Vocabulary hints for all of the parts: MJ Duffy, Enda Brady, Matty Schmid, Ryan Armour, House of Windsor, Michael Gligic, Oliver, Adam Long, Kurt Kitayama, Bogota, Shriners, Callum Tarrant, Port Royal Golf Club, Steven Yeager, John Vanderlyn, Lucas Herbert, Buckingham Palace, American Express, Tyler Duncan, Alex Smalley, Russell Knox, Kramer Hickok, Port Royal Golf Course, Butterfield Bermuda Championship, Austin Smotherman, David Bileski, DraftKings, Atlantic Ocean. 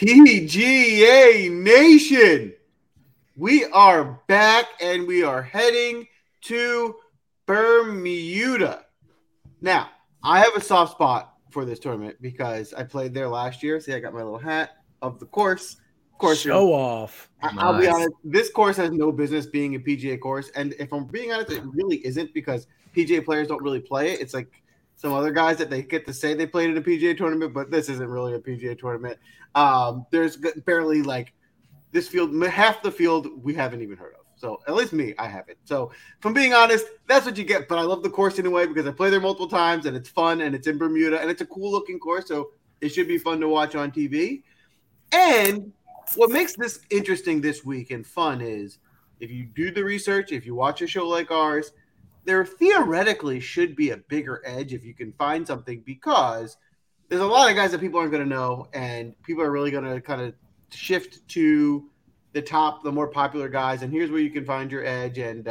PGA Nation, we are back and we are heading to Bermuda. Now, I have a soft spot for this tournament because I played there last year. See, I got my little hat of the course. Show off. I'll be honest, this course has no business being a PGA course. And if I'm being honest, it really isn't because PGA players don't really play it. It's like some other guys that they get to say they played in a PGA tournament, but this isn't really a PGA tournament. There's barely like this field, half the field we haven't even heard of. So at least me, I haven't. So if I'm being honest, that's what you get. But I love the course anyway because I play there multiple times and it's fun and it's in Bermuda and it's a cool looking course. So it should be fun to watch on TV. And what makes this interesting this week and fun is if you do the research, if you watch a show like ours, there theoretically should be a bigger edge if you can find something because there's a lot of guys that people aren't going to know and people are really going to kind of shift to the top, the more popular guys. And here's where you can find your edge and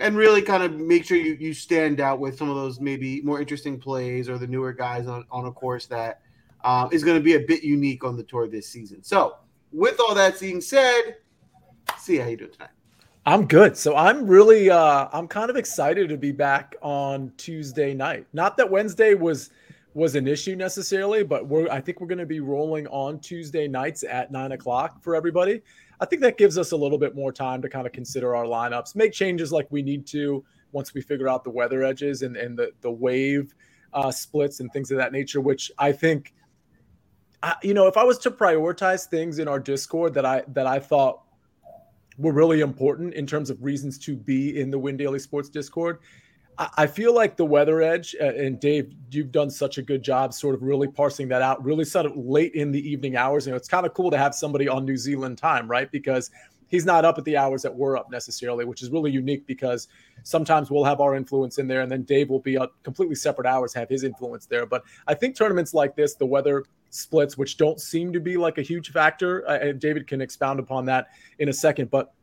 really kind of make sure you stand out with some of those maybe more interesting plays or the newer guys on a course that is going to be a bit unique on the tour this season. So with all that being said, see how you do tonight. I'm good. So I'm really, I'm kind of excited to be back on Tuesday night. Not that Wednesday was an issue necessarily, but I think we're going to be rolling on Tuesday nights at 9:00 for everybody. I think that gives us a little bit more time to kind of consider our lineups, make changes like we need to once we figure out the weather edges and the wave splits and things of that nature, which I think, you know, if I was to prioritize things in our Discord that I thought were really important in terms of reasons to be in the Win Daily Sports Discord, I feel like the weather edge, and Dave, you've done such a good job sort of really parsing that out, really sort of late in the evening hours. And it's kind of cool to have somebody on New Zealand time, right? Because he's not up at the hours that we're up necessarily, which is really unique because sometimes we'll have our influence in there and then Dave will be up completely separate hours, have his influence there. But I think tournaments like this, the weather splits, which don't seem to be like a huge factor. David can expound upon that in a second, but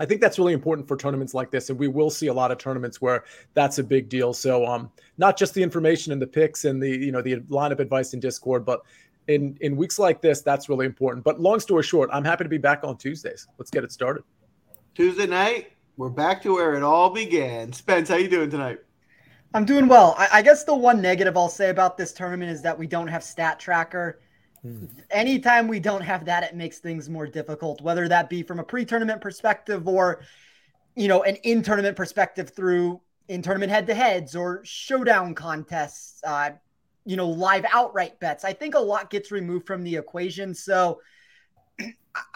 I think that's really important for tournaments like this. And we will see a lot of tournaments where that's a big deal. So not just the information and the picks and the, you know, the lineup advice in Discord, but in weeks like this, that's really important. But long story short, I'm happy to be back on Tuesdays. Let's get it started. Tuesday night, we're back to where it all began. Spence, how you doing tonight? I'm doing well. I guess the one negative I'll say about this tournament is that we don't have stat tracker. Anytime we don't have that, it makes things more difficult, whether that be from a pre-tournament perspective or, you know, an in-tournament perspective through in-tournament head-to-heads or showdown contests, you know, live outright bets. I think a lot gets removed from the equation. So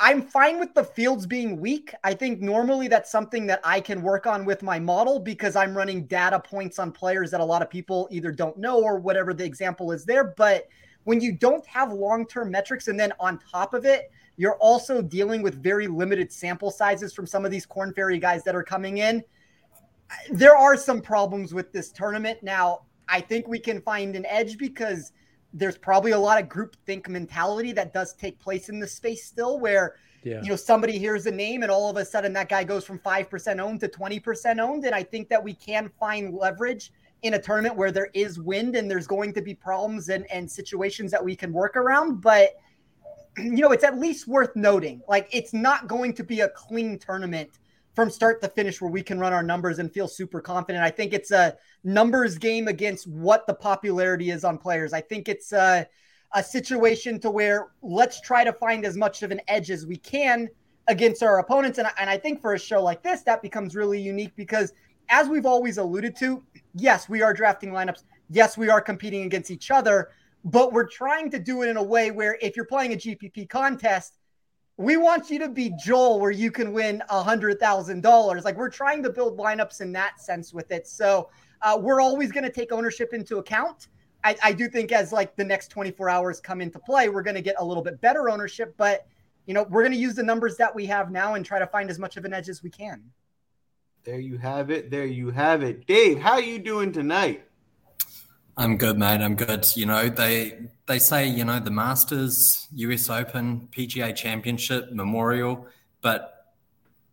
I'm fine with the fields being weak. I think normally that's something that I can work on with my model because I'm running data points on players that a lot of people either don't know or whatever the example is there. But when you don't have long-term metrics, and then on top of it, you're also dealing with very limited sample sizes from some of these Corn Ferry guys that are coming in, there are some problems with this tournament. Now, I think we can find an edge because there's probably a lot of groupthink mentality that does take place in the space still where, you know, somebody hears a name and all of a sudden that guy goes from 5% owned to 20% owned. And I think that we can find leverage in a tournament where there is wind and there's going to be problems and situations that we can work around, but you know, it's at least worth noting. Like it's not going to be a clean tournament from start to finish where we can run our numbers and feel super confident. I think it's a numbers game against what the popularity is on players. I think it's a situation to where let's try to find as much of an edge as we can against our opponents. And I think for a show like this, that becomes really unique because as we've always alluded to, yes, we are drafting lineups. Yes, we are competing against each other, but we're trying to do it in a way where if you're playing a GPP contest, we want you to be Joel where you can win $100,000. Like we're trying to build lineups in that sense with it. So we're always going to take ownership into account. I do think as like the next 24 hours come into play, we're going to get a little bit better ownership, but you know, we're going to use the numbers that we have now and try to find as much of an edge as we can. There you have it. There you have it. Dave, how are you doing tonight? I'm good, mate. I'm good. You know, they say, you know, the Masters, US Open, PGA Championship, Memorial, but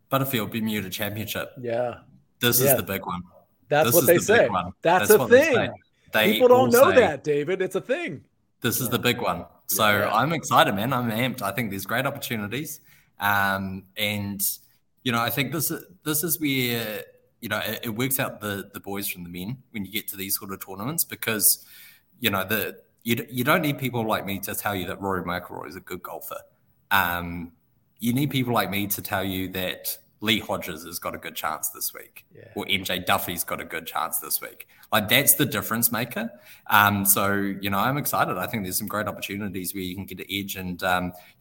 Butterfield Bermuda Championship. Yeah. This is the big one. That's what they say. That's a thing. People don't know that, David. It's a thing. This is the big one. So I'm excited, man. I'm amped. I think there's great opportunities. And, you know, I think this is where, you know, it works out the boys from the men when you get to these sort of tournaments, because, you know, you don't need people like me to tell you that Rory McIlroy is a good golfer. You need people like me to tell you that Lee Hodges has got a good chance this week, or MJ Duffy's got a good chance this week. Like, that's the difference maker. So, you know, I'm excited. I think there's some great opportunities where you can get an edge and,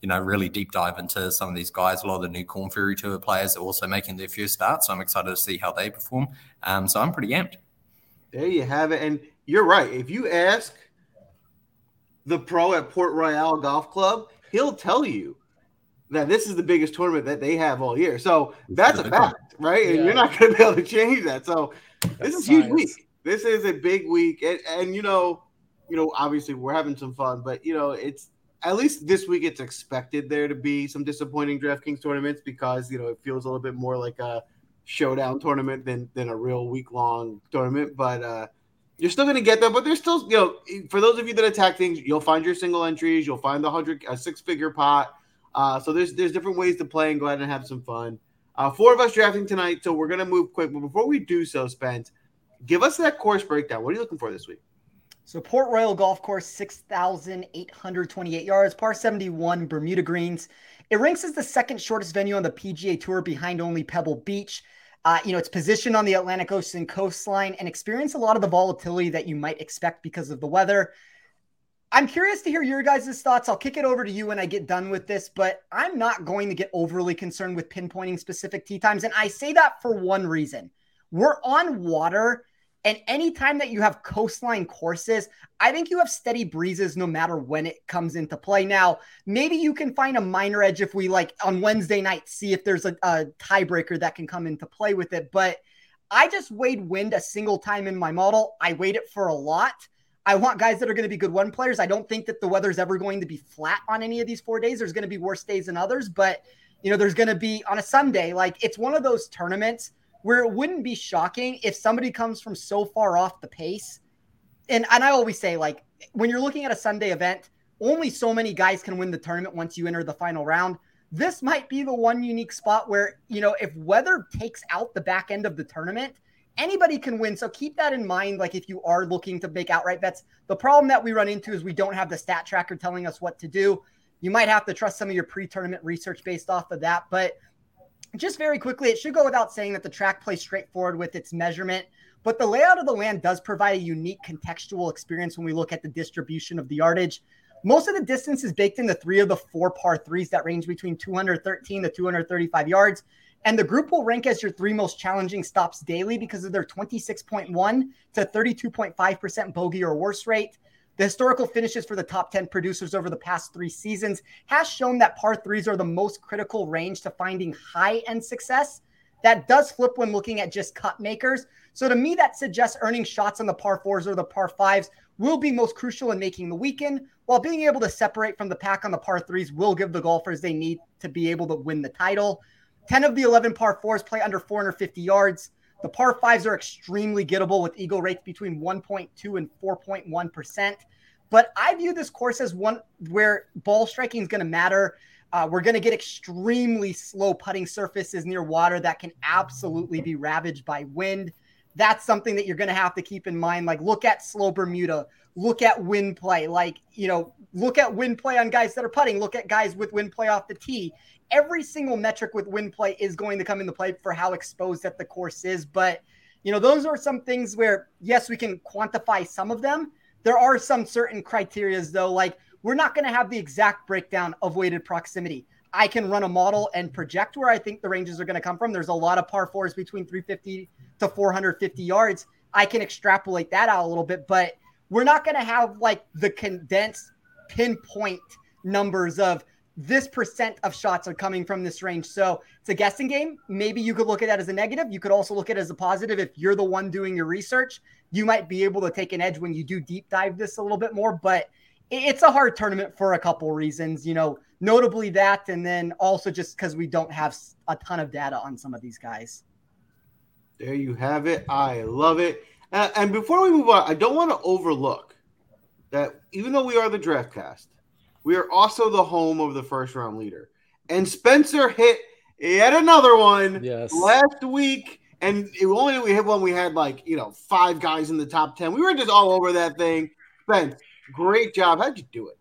you know, really deep dive into some of these guys. A lot of the new Corn Ferry Tour players are also making their first start, so I'm excited to see how they perform. So I'm pretty amped. There you have it. And you're right. If you ask the pro at Port Royal Golf Club, he'll tell you that this is the biggest tournament that they have all year. So that's a fact, right? And you're not going to be able to change that. So this is a huge week. This is a big week. And you know, obviously we're having some fun, but, you know, it's at least this week it's expected there to be some disappointing DraftKings tournaments because, you know, it feels a little bit more like a showdown tournament than a real week-long tournament. But you're still going to get them. But there's still, you know, for those of you that attack things, you'll find your single entries. You'll find the six-figure pot. So there's different ways to play and go out and have some fun. Four of us drafting tonight, so we're going to move quick. But before we do so, Spence, give us that course breakdown. What are you looking for this week? So Port Royal Golf Course, 6,828 yards, par 71, Bermuda greens. It ranks as the second shortest venue on the PGA Tour behind only Pebble Beach. You know, it's positioned on the Atlantic Ocean coastline and experience a lot of the volatility that you might expect because of the weather. I'm curious to hear your guys' thoughts. I'll kick it over to you when I get done with this, but I'm not going to get overly concerned with pinpointing specific tee times. And I say that for one reason. We're on water, and anytime that you have coastline courses, I think you have steady breezes no matter when it comes into play. Now, maybe you can find a minor edge if we, like, on Wednesday night, see if there's a tiebreaker that can come into play with it. But I just weighed wind a single time in my model. I weighed it for a lot. I want guys that are going to be good one players. I don't think that the weather's ever going to be flat on any of these 4 days. There's going to be worse days than others, but, you know, there's going to be on a Sunday, like, it's one of those tournaments where it wouldn't be shocking if somebody comes from so far off the pace. And I always say, like, when you're looking at a Sunday event, only so many guys can win the tournament once you enter the final round. This might be the one unique spot where, you know, if weather takes out the back end of the tournament, anybody can win. So keep that in mind. Like, if you are looking to make outright bets, the problem that we run into is we don't have the stat tracker telling us what to do. You might have to trust some of your pre-tournament research based off of that. But just very quickly, it should go without saying that the track plays straightforward with its measurement, but the layout of the land does provide a unique contextual experience when we look at the distribution of the yardage. Most of the distance is baked into three of the four par threes that range between 213 to 235 yards. And the group will rank as your three most challenging stops daily because of their 26.1 to 32.5% bogey or worse rate. The historical finishes for the top 10 producers over the past three seasons has shown that par threes are the most critical range to finding high-end success. That does flip when looking at just cut makers. So to me, that suggests earning shots on the par fours or the par fives will be most crucial in making the weekend, while being able to separate from the pack on the par threes will give the golfers they need to be able to win the title. 10 of the 11 par fours play under 450 yards. The par fives are extremely gettable with eagle rates between 1.2 and 4.1%. But I view this course as one where ball striking is going to matter. We're going to get extremely slow putting surfaces near water that can absolutely be ravaged by wind. That's something that you're going to have to keep in mind. Like, look at slow Bermuda, look at wind play, like, you know, look at wind play on guys that are putting, look at guys with wind play off the tee. Every single metric with wind play is going to come into play for how exposed that the course is. But, you know, those are some things where, yes, we can quantify some of them. There are some certain criterias, though, like, we're not going to have the exact breakdown of weighted proximity. I can run a model and project where I think the ranges are going to come from. There's a lot of par fours between 350 to 450 yards. I can extrapolate that out a little bit, but we're not going to have, like, the condensed pinpoint numbers of this percent of shots are coming from this range. So it's a guessing game. Maybe you could look at that as a negative. You could also look at it as a positive. If you're the one doing your research, you might be able to take an edge when you do deep dive this a little bit more, but it's a hard tournament for a couple reasons, you know, notably that, and then also just because we don't have a ton of data on some of these guys. There you have it. I love it. And before we move on, I don't want to overlook that even though we are the DraftCast, we are also the home of the first-round leader. And Spencer hit yet another one last week. And it only we hit one we had, like, you know, five guys in the top 10. We were just all over that thing. Spence, great job. How'd you do it?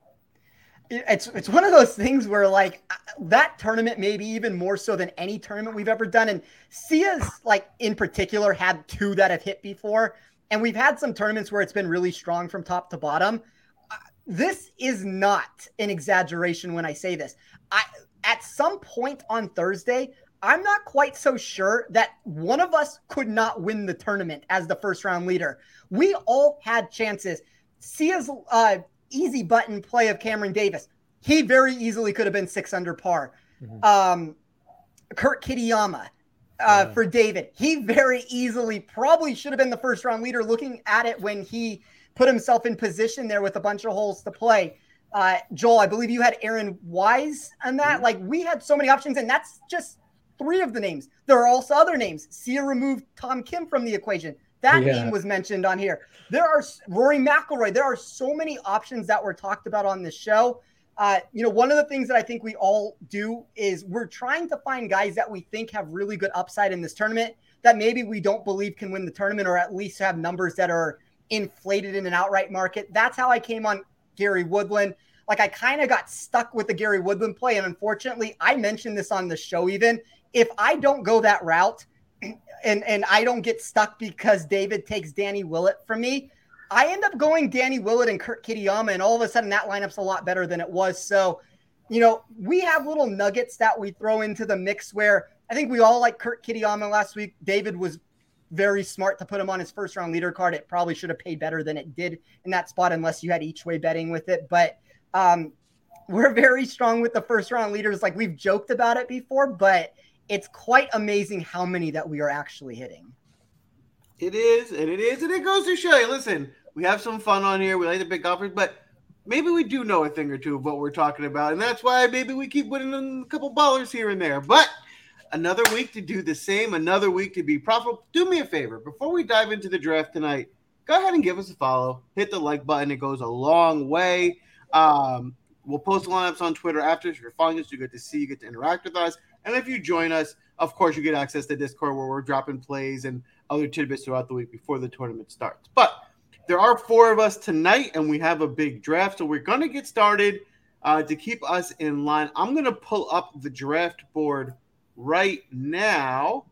It's one of those things where, like, that tournament maybe even more so than any tournament we've ever done. And Sia's, like, in particular, had two that have hit before. And we've had some tournaments where it's been really strong from top to bottom. This is not an exaggeration when I say this. At some point on Thursday, I'm not quite so sure that one of us could not win the tournament as the first round leader. We all had chances. Sia's easy button play of Cameron Davis, he very easily could have been 6 under par. Mm-hmm. Kurt Kitayama for David, he very easily probably should have been the first round leader looking at it when he put himself in position there with a bunch of holes to play. Joel, I believe you had Aaron Wise on that. Mm-hmm. Like, we had so many options, and that's just three of the names. There are also other names. Sia removed Tom Kim from the equation. That name was mentioned on here. There are Rory McIlroy. There are so many options that were talked about on this show. You know, one of the things that I think we all do is we're trying to find guys that we think have really good upside in this tournament that maybe we don't believe can win the tournament, or at least have numbers that are inflated in an outright market. That's how I came on Gary Woodland. Like, I kind of got stuck with the Gary Woodland play. And unfortunately, I mentioned this on the show even. If I don't go that route, and I don't get stuck because David takes Danny Willett from me, I end up going Danny Willett and Kurt Kitayama, and all of a sudden that lineup's a lot better than it was. So, you know, we have little nuggets that we throw into the mix where I think we all like Kurt Kitayama last week. David was very smart to put him on his first round leader card. It probably should have paid better than it did in that spot unless you had each way betting with it. But we're very strong with the first round leaders. Like, we've joked about it before, but it's quite amazing how many that we are actually hitting. It is, and it goes to show you, listen, we have some fun on here. We like the big golfers, but maybe we do know a thing or two of what we're talking about, and that's why maybe we keep winning a couple ballers here and there. But another week to do the same, another week to be profitable. Do me a favor. Before we dive into the draft tonight, go ahead and give us a follow. Hit the like button. It goes a long way. We'll post lineups on Twitter after. If you're following us, you get to see, you get to interact with us. And if you join us, of course, you get access to Discord where we're dropping plays and other tidbits throughout the week before the tournament starts. But there are four of us tonight, and we have a big draft. So we're going to get started to keep us in line. I'm going to pull up the draft board right now.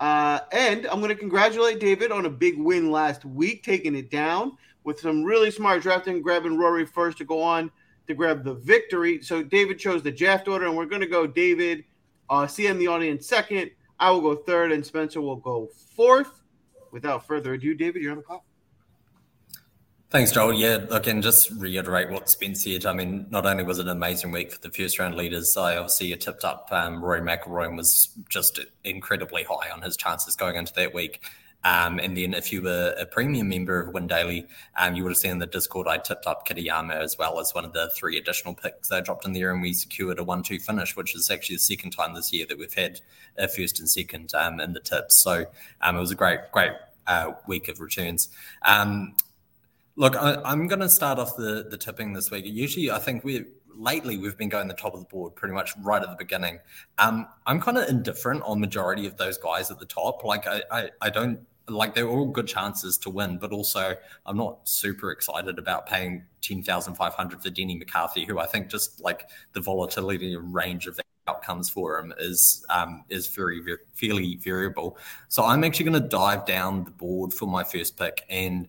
And I'm going to congratulate David on a big win last week, taking it down with some really smart drafting, grabbing Rory first to go on to grab the victory. So David chose the draft order, and we're going to go David, Sia in the audience second. I will go third, and Spencer will go fourth. Without further ado, David, you're on the call. Thanks, Joel. Yeah, look, and just reiterate what Spence said. I mean, not only was it an amazing week for the first-round leaders, I obviously tipped up Rory McIlroy and was just incredibly high on his chances going into that week. And then if you were a premium member of Win Daily, you would have seen in the Discord I tipped up Kitayama as well as one of the three additional picks I dropped in there, and we secured a 1-2 finish, which is actually the second time this year that we've had a first and second in the tips. So it was a great week of returns. Look, I'm going to start off the tipping this week. Usually I think we've been going the top of the board pretty much right at the beginning. I'm kind of indifferent on majority of those guys at the top. Like I don't... Like, they're all good chances to win, but also I'm not super excited about paying $10,500 for Denny McCarthy, who I think just like the volatility and range of the outcomes for him is very fairly variable. So I'm actually going to dive down the board for my first pick and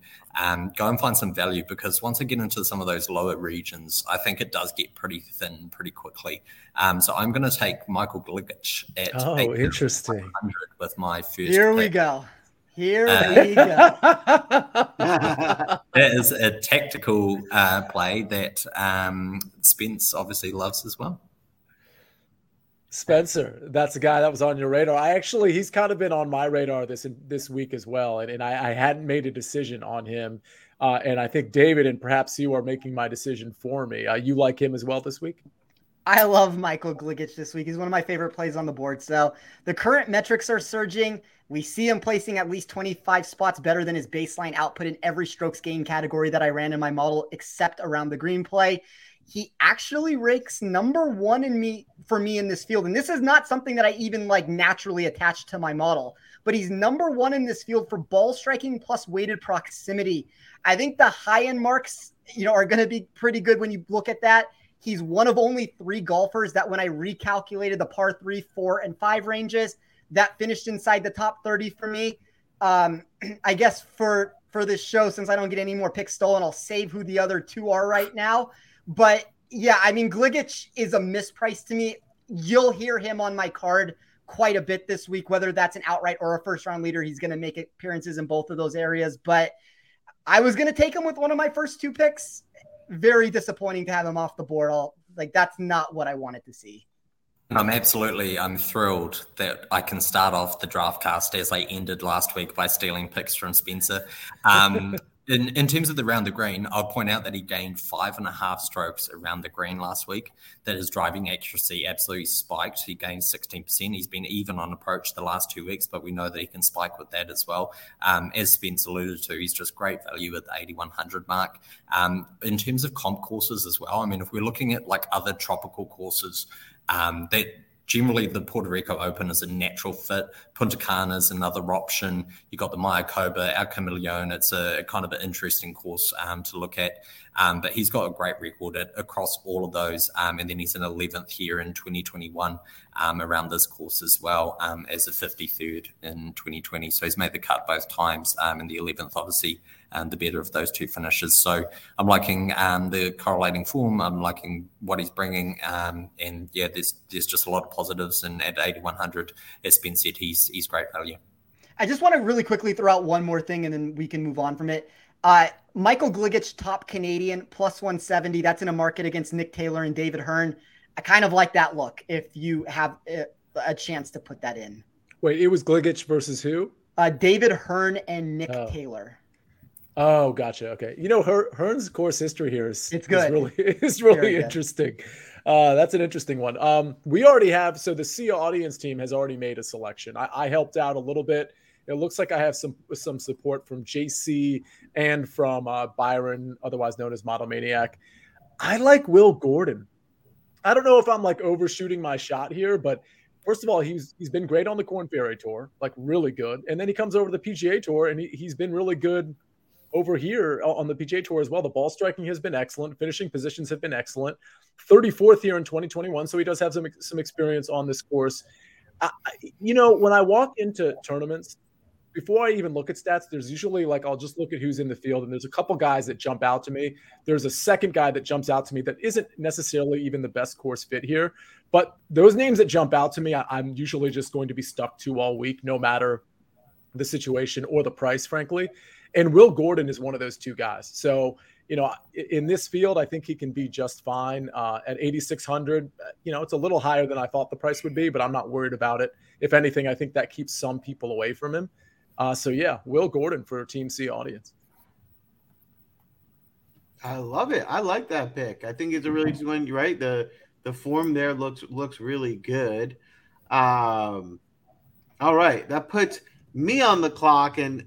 go and find some value, because once I get into some of those lower regions, I think it does get pretty thin pretty quickly. So I'm going to take Michael Gligic at $8,500 with my first pick. Here we go. That is a tactical play that Spence obviously loves as well. Spencer, that's a guy that was on your radar. He's kind of been on my radar this week as well, and I hadn't made a decision on him. And I think David and perhaps you are making my decision for me. You like him as well this week? I love Michael Gligic this week. He's one of my favorite plays on the board. So the current metrics are surging. We see him placing at least 25 spots better than his baseline output in every strokes gain category that I ran in my model, except around the green play. He actually ranks number one for me in this field. And this is not something that I even like naturally attached to my model, but he's number one in this field for ball striking plus weighted proximity. I think the high end marks, are going to be pretty good when you look at that. He's one of only three golfers that when I recalculated the par 3, 4, and 5 ranges that finished inside the top 30 for me. I guess for this show, since I don't get any more picks stolen, I'll save who the other two are right now. But yeah, I mean, Gligic is a misprice to me. You'll hear him on my card quite a bit this week, whether that's an outright or a first round leader. He's going to make appearances in both of those areas, but I was going to take him with one of my first two picks. Very disappointing to have him off the board. That's not what I wanted to see. I'm thrilled that I can start off the DraftCast as I ended last week by stealing picks from Spencer. In terms of the round the green, I'll point out that he gained 5.5 strokes around the green last week, that his driving accuracy absolutely spiked. He gained 16%. He's been even on approach the last 2 weeks, but we know that he can spike with that as well. As Spence alluded to, he's just great value at the 8,100 mark. In terms of comp courses as well, I mean, if we're looking at like other tropical courses, that generally, the Puerto Rico Open is a natural fit. Punta Cana is another option. You've got the Mayakoba, our Camaleon. It's a kind of an interesting course to look at. But he's got a great record across all of those. And then he's in 11th here in 2021 around this course as well as a 53rd in 2020. So he's made the cut both times in the 11th, obviously, and the better of those two finishes. So I'm liking the correlating form. I'm liking what he's bringing. And yeah, there's just a lot of positives. And at 8,100, as Ben said, he's great value. I just want to really quickly throw out one more thing and then we can move on from it. Michael Gligic, top Canadian, plus 170. That's in a market against Nick Taylor and David Hearn. I kind of like that look if you have a chance to put that in. Wait, it was Gligic versus who? David Hearn and Nick Taylor. Oh, gotcha. Okay. Hearn's course history here is really interesting. That's an interesting one. We already have, so the C audience team has already made a selection. I helped out a little bit. It looks like I have some support from JC and from Byron, otherwise known as Model Maniac. I like Will Gordon. I don't know if I'm like overshooting my shot here, but first of all, he's been great on the Corn Ferry Tour, like really good. And then he comes over to the PGA Tour and he's been really good over here on the PGA Tour as well. The ball striking has been excellent. Finishing positions have been excellent. 34th here in 2021, so he does have some experience on this course. When I walk into tournaments, before I even look at stats, there's usually like I'll just look at who's in the field, and there's a couple guys that jump out to me. There's a second guy that jumps out to me that isn't necessarily even the best course fit here, but those names that jump out to me, I'm usually just going to be stuck to all week, no matter the situation or the price, frankly. And Will Gordon is one of those two guys. So, in this field, I think he can be just fine at 8,600. It's a little higher than I thought the price would be, but I'm not worried about it. If anything, I think that keeps some people away from him. So yeah, Will Gordon for Team C audience. I love it. I like that pick. I think it's a really good one, right? The form there looks really good. All right. That puts me on the clock, and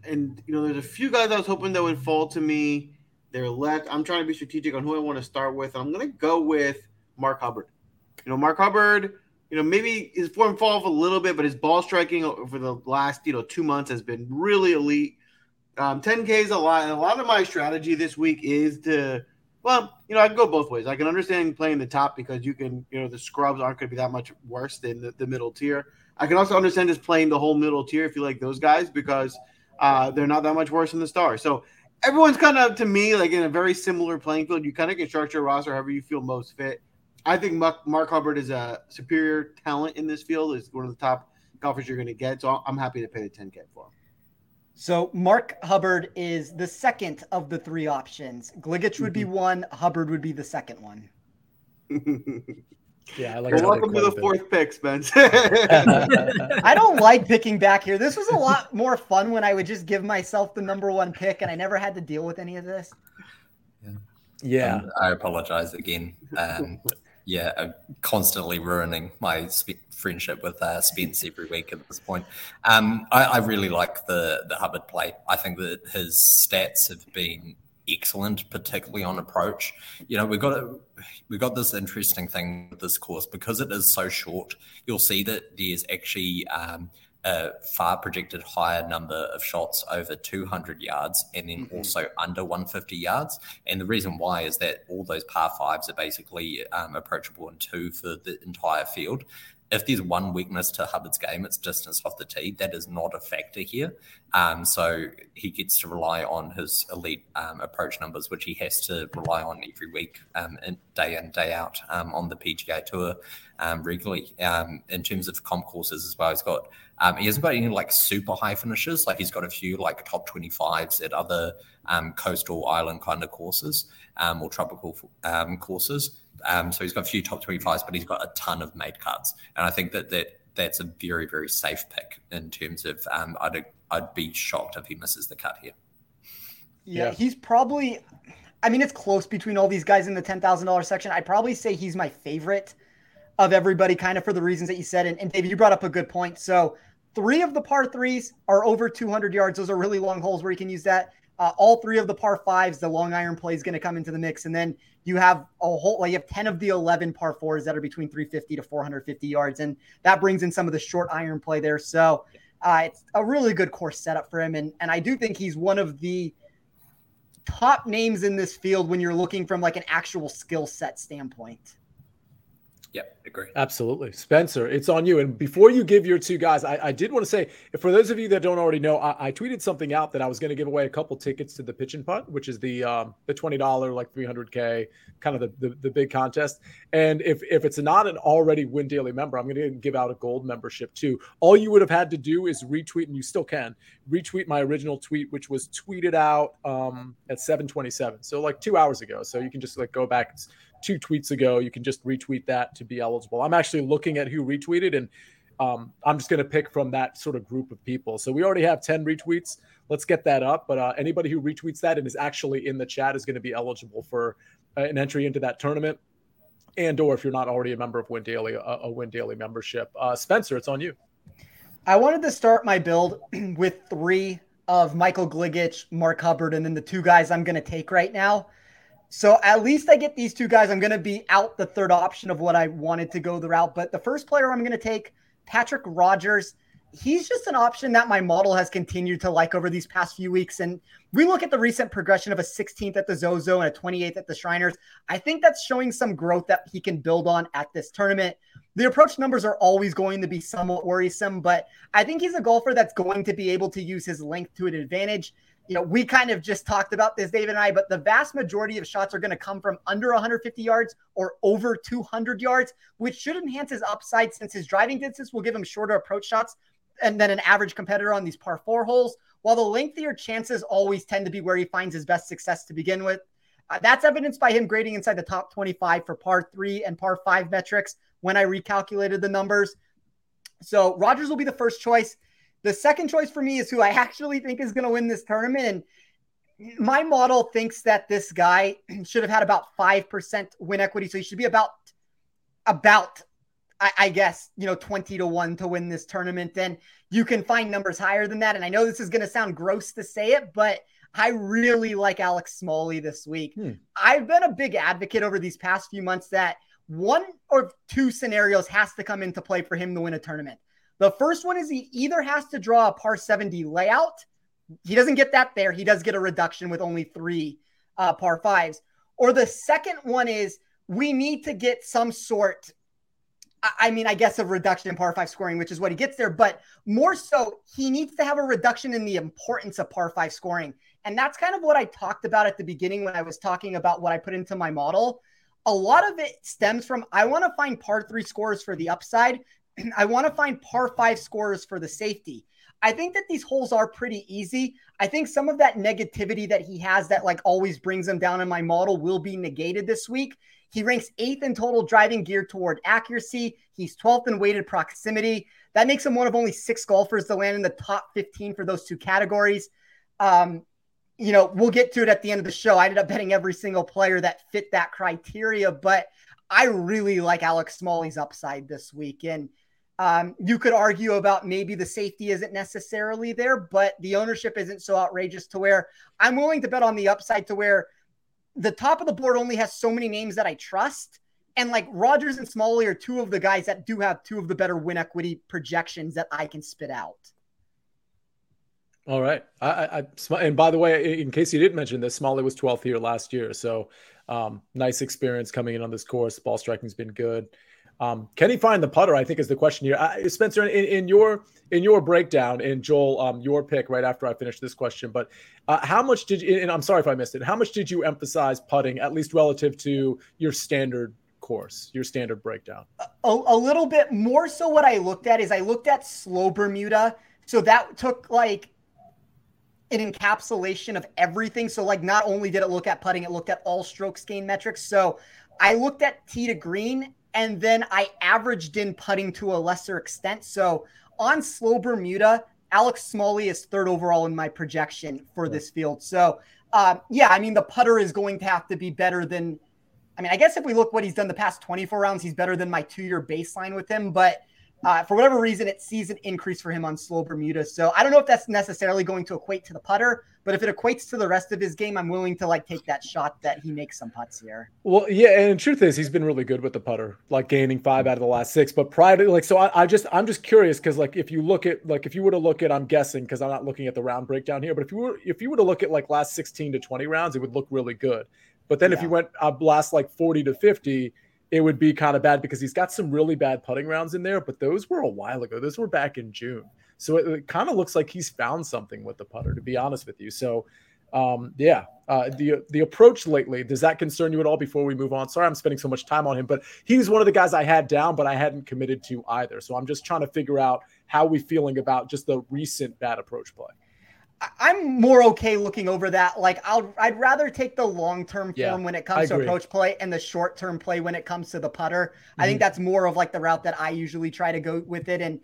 there's a few guys I was hoping that would fall to me. They're left. I'm trying to be strategic on who I want to start with. I'm going to go with Mark Hubbard. Mark Hubbard, maybe his form fall off a little bit, but his ball striking over the last 2 months has been really elite. 10K is a lot. And a lot of my strategy this week is to, I can go both ways. I can understand playing the top because you can, the scrubs aren't going to be that much worse than the middle tier. I can also understand just playing the whole middle tier if you like those guys because they're not that much worse than the stars. So everyone's kind of, to me, like in a very similar playing field. You kind of can structure a roster however you feel most fit. I think Mark Hubbard is a superior talent in this field. Is one of the top golfers you're going to get. So I'm happy to pay the 10K for him. So Mark Hubbard is the second of the three options. Gligic would be one. Hubbard would be the second one. Yeah, I like. Well, welcome to the fourth pick, Spence. I don't like picking back here. This was a lot more fun when I would just give myself the number one pick, and I never had to deal with any of this. Yeah, I apologize again. yeah, I'm constantly ruining my friendship with Spence every week at this point. I really like the Hubbard play. I think that his stats have been excellent, particularly on approach. You know, we've got this interesting thing with this course because it is so short. You'll see that there's actually a far projected higher number of shots over 200 yards and then also under 150 yards. And the reason why is that all those par fives are basically approachable in two for the entire field. If there's one weakness to Hubbard's game, it's distance off the tee. That is not a factor here. So he gets to rely on his elite approach numbers, which he has to rely on every week, day in, day out on the PGA Tour regularly. In terms of comp courses as well, he's got he hasn't got any like super high finishes. Like he's got a few like top 25s at other coastal island kind of courses or tropical courses. So he's got a few top 25s, but he's got a ton of made cuts. And I think that's a very, very safe pick in terms of I'd be shocked if he misses the cut here. Yeah, he's probably – I mean, it's close between all these guys in the $10,000 section. I'd probably say he's my favorite of everybody kind of for the reasons that you said. And David, you brought up a good point. So 3 of the par 3s are over 200 yards. Those are really long holes where you can use that. All 3 of the par 5s, the long iron play is going to come into the mix. And then you have a whole, like you have 10 of the 11 par 4s that are between 350 to 450 yards. And that brings in some of the short iron play there. So it's a really good course setup for him. And I do think he's one of the top names in this field when you're looking from like an actual skill set standpoint. Yep, agree. Absolutely. Spencer, it's on you. And before you give your two guys, I did want to say, for those of you that don't already know, I tweeted something out that I was going to give away a couple tickets to the Pitch and Putt, which is the $20, like 300K, kind of the big contest. And if it's not an already Win Daily member, I'm going to give out a gold membership too. All you would have had to do is retweet, and you still can, retweet my original tweet, which was tweeted out at 7:27. So like 2 hours ago. So you can just like go back 2 tweets ago. You can just retweet that to be eligible. I'm actually looking at who retweeted, and I'm just going to pick from that sort of group of people. So we already have 10 retweets. Let's get that up. But anybody who retweets that and is actually in the chat is going to be eligible for an entry into that tournament. And or if you're not already a member of Win Daily, a Win Daily membership. Spencer, it's on you. I wanted to start my build with 3 of Michael Gligic, Mark Hubbard, and then the 2 guys I'm going to take right now. So at least I get these 2 guys. I'm going to be out the third option of what I wanted to go the route. But the first player I'm going to take, Patrick Rodgers, he's just an option that my model has continued to like over these past few weeks. And we look at the recent progression of a 16th at the Zozo and a 28th at the Shriners. I think that's showing some growth that he can build on at this tournament. The approach numbers are always going to be somewhat worrisome, but I think he's a golfer that's going to be able to use his length to an advantage. You know, we kind of just talked about this, David and I, but the vast majority of shots are going to come from under 150 yards or over 200 yards, which should enhance his upside since his driving distance will give him shorter approach shots and then an average competitor on these par 4 holes, while the lengthier chances always tend to be where he finds his best success to begin with. That's evidenced by him grading inside the top 25 for par 3 and par 5 metrics when I recalculated the numbers. So Rodgers will be the first choice. The second choice for me is who I actually think is going to win this tournament. And my model thinks that this guy should have had about 5% win equity. So he should be about 20-1 to win this tournament. And you can find numbers higher than that. And I know this is going to sound gross to say it, but I really like Alex Smalley this week. I've been a big advocate over these past few months that 1 or 2 scenarios has to come into play for him to win a tournament. The first one is he either has to draw a par 70 layout. He doesn't get that there. He does get a reduction with only 3 par 5s. Or the second one is we need to get some sort, of reduction in par 5 scoring, which is what he gets there. But more so, he needs to have a reduction in the importance of par 5 scoring. And that's kind of what I talked about at the beginning when I was talking about what I put into my model. A lot of it stems from I want to find par 3 scores for the upside. I want to find par 5 scorers for the safety. I think that these holes are pretty easy. I think some of that negativity that he has that like always brings him down in my model will be negated this week. He ranks 8th in total driving geared toward accuracy. He's 12th in weighted proximity. That makes him one of only 6 golfers to land in the top 15 for those 2 categories. We'll get to it at the end of the show. I ended up betting every single player that fit that criteria, but I really like Alex Smalley's upside this week. And you could argue about maybe the safety isn't necessarily there, but the ownership isn't so outrageous to where I'm willing to bet on the upside to where the top of the board only has so many names that I trust. And like Rodgers and Smalley are two of the guys that do have two of the better win equity projections that I can spit out. All right. And by the way, in case you didn't mention this, Smalley was 12th here last year. So nice experience coming in on this course. Ball striking's been good. Can he find the putter? I think is the question here. Spencer, in your breakdown, and Joel, your pick right after I finish this question, but how much did you, and I'm sorry if I missed it, how much did you emphasize putting, at least relative to your standard course, your standard breakdown? A little bit more so what I looked at is I looked at slow Bermuda. So that took like an encapsulation of everything. So like not only did it look at putting, it looked at all strokes gain metrics. So I looked at tee to green, and then I averaged in putting to a lesser extent. So on slow Bermuda, Alex Smalley is third overall in my projection for this field. So yeah, I mean, the putter is going to have to be better than, I mean, I guess if we look what he's done the past 24 rounds, he's better than my 2-year baseline with him. But for whatever reason, it sees an increase for him on slow Bermuda. So I don't know if that's necessarily going to equate to the putter, but if it equates to the rest of his game, I'm willing to like take that shot that he makes some putts here. Well, yeah. And the truth is he's been really good with the putter, like gaining 5 out of the last 6, but prior to like, so I'm just curious. Cause like, if you look at like, if you were to look at, I'm guessing, cause I'm not looking at the round breakdown here, but if you were to look at like last 16 to 20 rounds, it would look really good. But then if you went last like 40 to 50, it would be kind of bad because he's got some really bad putting rounds in there, but those were a while ago. Those were back in June. So it kind of looks like he's found something with the putter, to be honest with you. So, the approach lately, does that concern you at all before we move on? Sorry, I'm spending so much time on him, but he's one of the guys I had down, but I hadn't committed to either. So I'm just trying to figure out how we feeling about just the recent bad approach play. I'm more okay looking over that. Like I'd rather take the long-term form when it comes to approach play and the short-term play when it comes to the putter. Mm-hmm. I think that's more of like the route that I usually try to go with it. And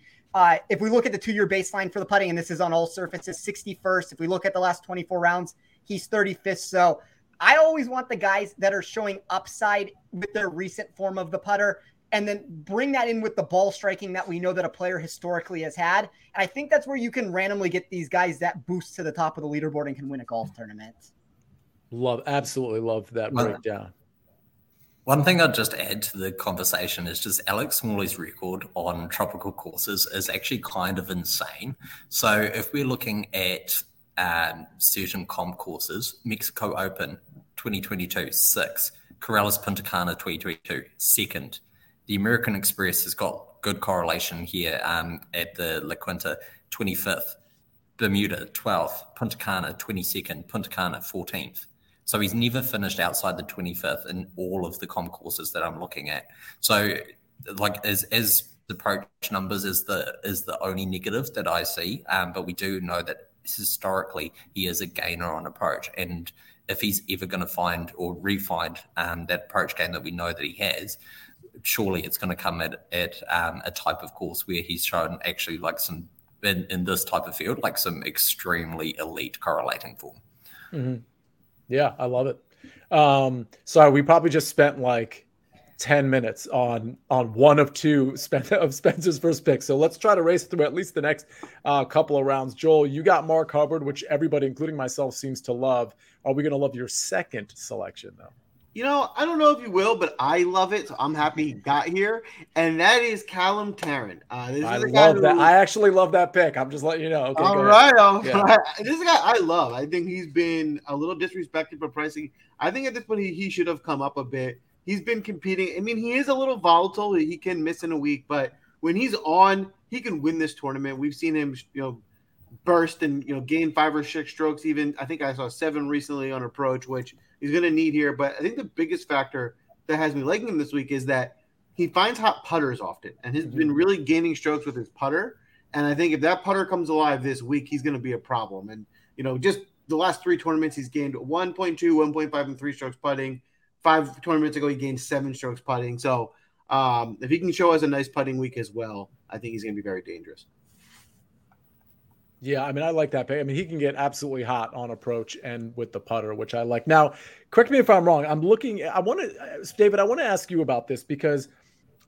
if we look at the 2-year baseline for the putting, and this is on all surfaces, 61st. If we look at the last 24 rounds, he's 35th. So I always want the guys that are showing upside with their recent form of the putter, and then bring that in with the ball striking that we know that a player historically has had. And I think that's where you can randomly get these guys that boost to the top of the leaderboard and can win a golf tournament. Absolutely love that breakdown. One thing I'd just add to the conversation is just Alex Smalley's record on tropical courses is actually kind of insane. So if we're looking at certain comp courses, Mexico Open 2022, 6th. Corrales Punta Cana 2022, 2nd. The American Express has got good correlation here at the La Quinta, 25th, Bermuda, 12th, Punta Cana, 22nd, Punta Cana, 14th. So he's never finished outside the 25th in all of the comp courses that I'm looking at. So like as the approach numbers is the only negative that I see, but we do know that historically he is a gainer on approach, and if he's ever going to find or re-find that approach game that we know that he has, surely it's going to come at a type of course where he's shown actually like some in this type of field, like some extremely elite correlating form. Mm-hmm. Yeah, I love it. Sorry, we probably just spent like 10 minutes on one of two of Spencer's first picks. So let's try to race through at least the next couple of rounds. Joel, you got Mark Hubbard, which everybody, including myself, seems to love. Are we going to love your second selection though? You know, I don't know if you will, but I love it, so I'm happy he got here. And that is Callum Tarrant. I actually love that pick. I'm just letting you know. Okay, all right. This is a guy I love. I think he's been a little disrespected for pricing. I think at this point he should have come up a bit. He's been competing. I mean, he is a little volatile. He can miss in a week, but when he's on, he can win this tournament. We've seen him, burst and gain 5 or 6 strokes. Even I think I saw 7 recently on approach, which he's going to need here. But I think the biggest factor that has me liking him this week is that he finds hot putters often, and he's been really gaining strokes with his putter. And I think if that putter comes alive this week, he's going to be a problem. And just the last 3 tournaments, he's gained 1.2, 1.5, and 3 strokes putting. 5 tournaments ago, he gained 7 strokes putting. So if he can show us a nice putting week as well, I think he's going to be very dangerous. Yeah, I mean, I like that pick. I mean, he can get absolutely hot on approach and with the putter, which I like. Now, correct me if I'm wrong. David, I want to ask you about this because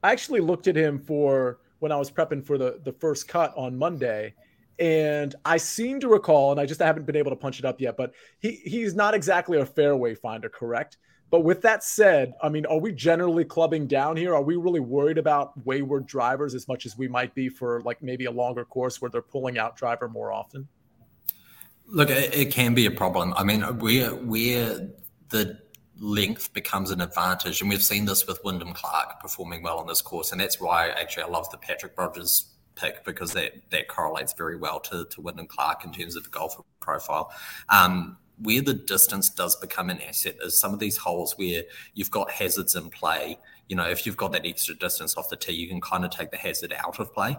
I actually looked at him for when I was prepping for the first cut on Monday, and I seem to recall, and I haven't been able to punch it up yet, but he's not exactly a fairway finder, correct? But with that said, I mean, are we generally clubbing down here? Are we really worried about wayward drivers as much as we might be for like maybe a longer course where they're pulling out driver more often? Look, it can be a problem. I mean, where the length becomes an advantage, and we've seen this with Wyndham Clark performing well on this course, and that's why actually I love the Patrick Rodgers pick, because that correlates very well to Wyndham Clark in terms of the golfer profile. Where the distance does become an asset is some of these holes where you've got hazards in play. You know, if you've got that extra distance off the tee, you can kind of take the hazard out of play.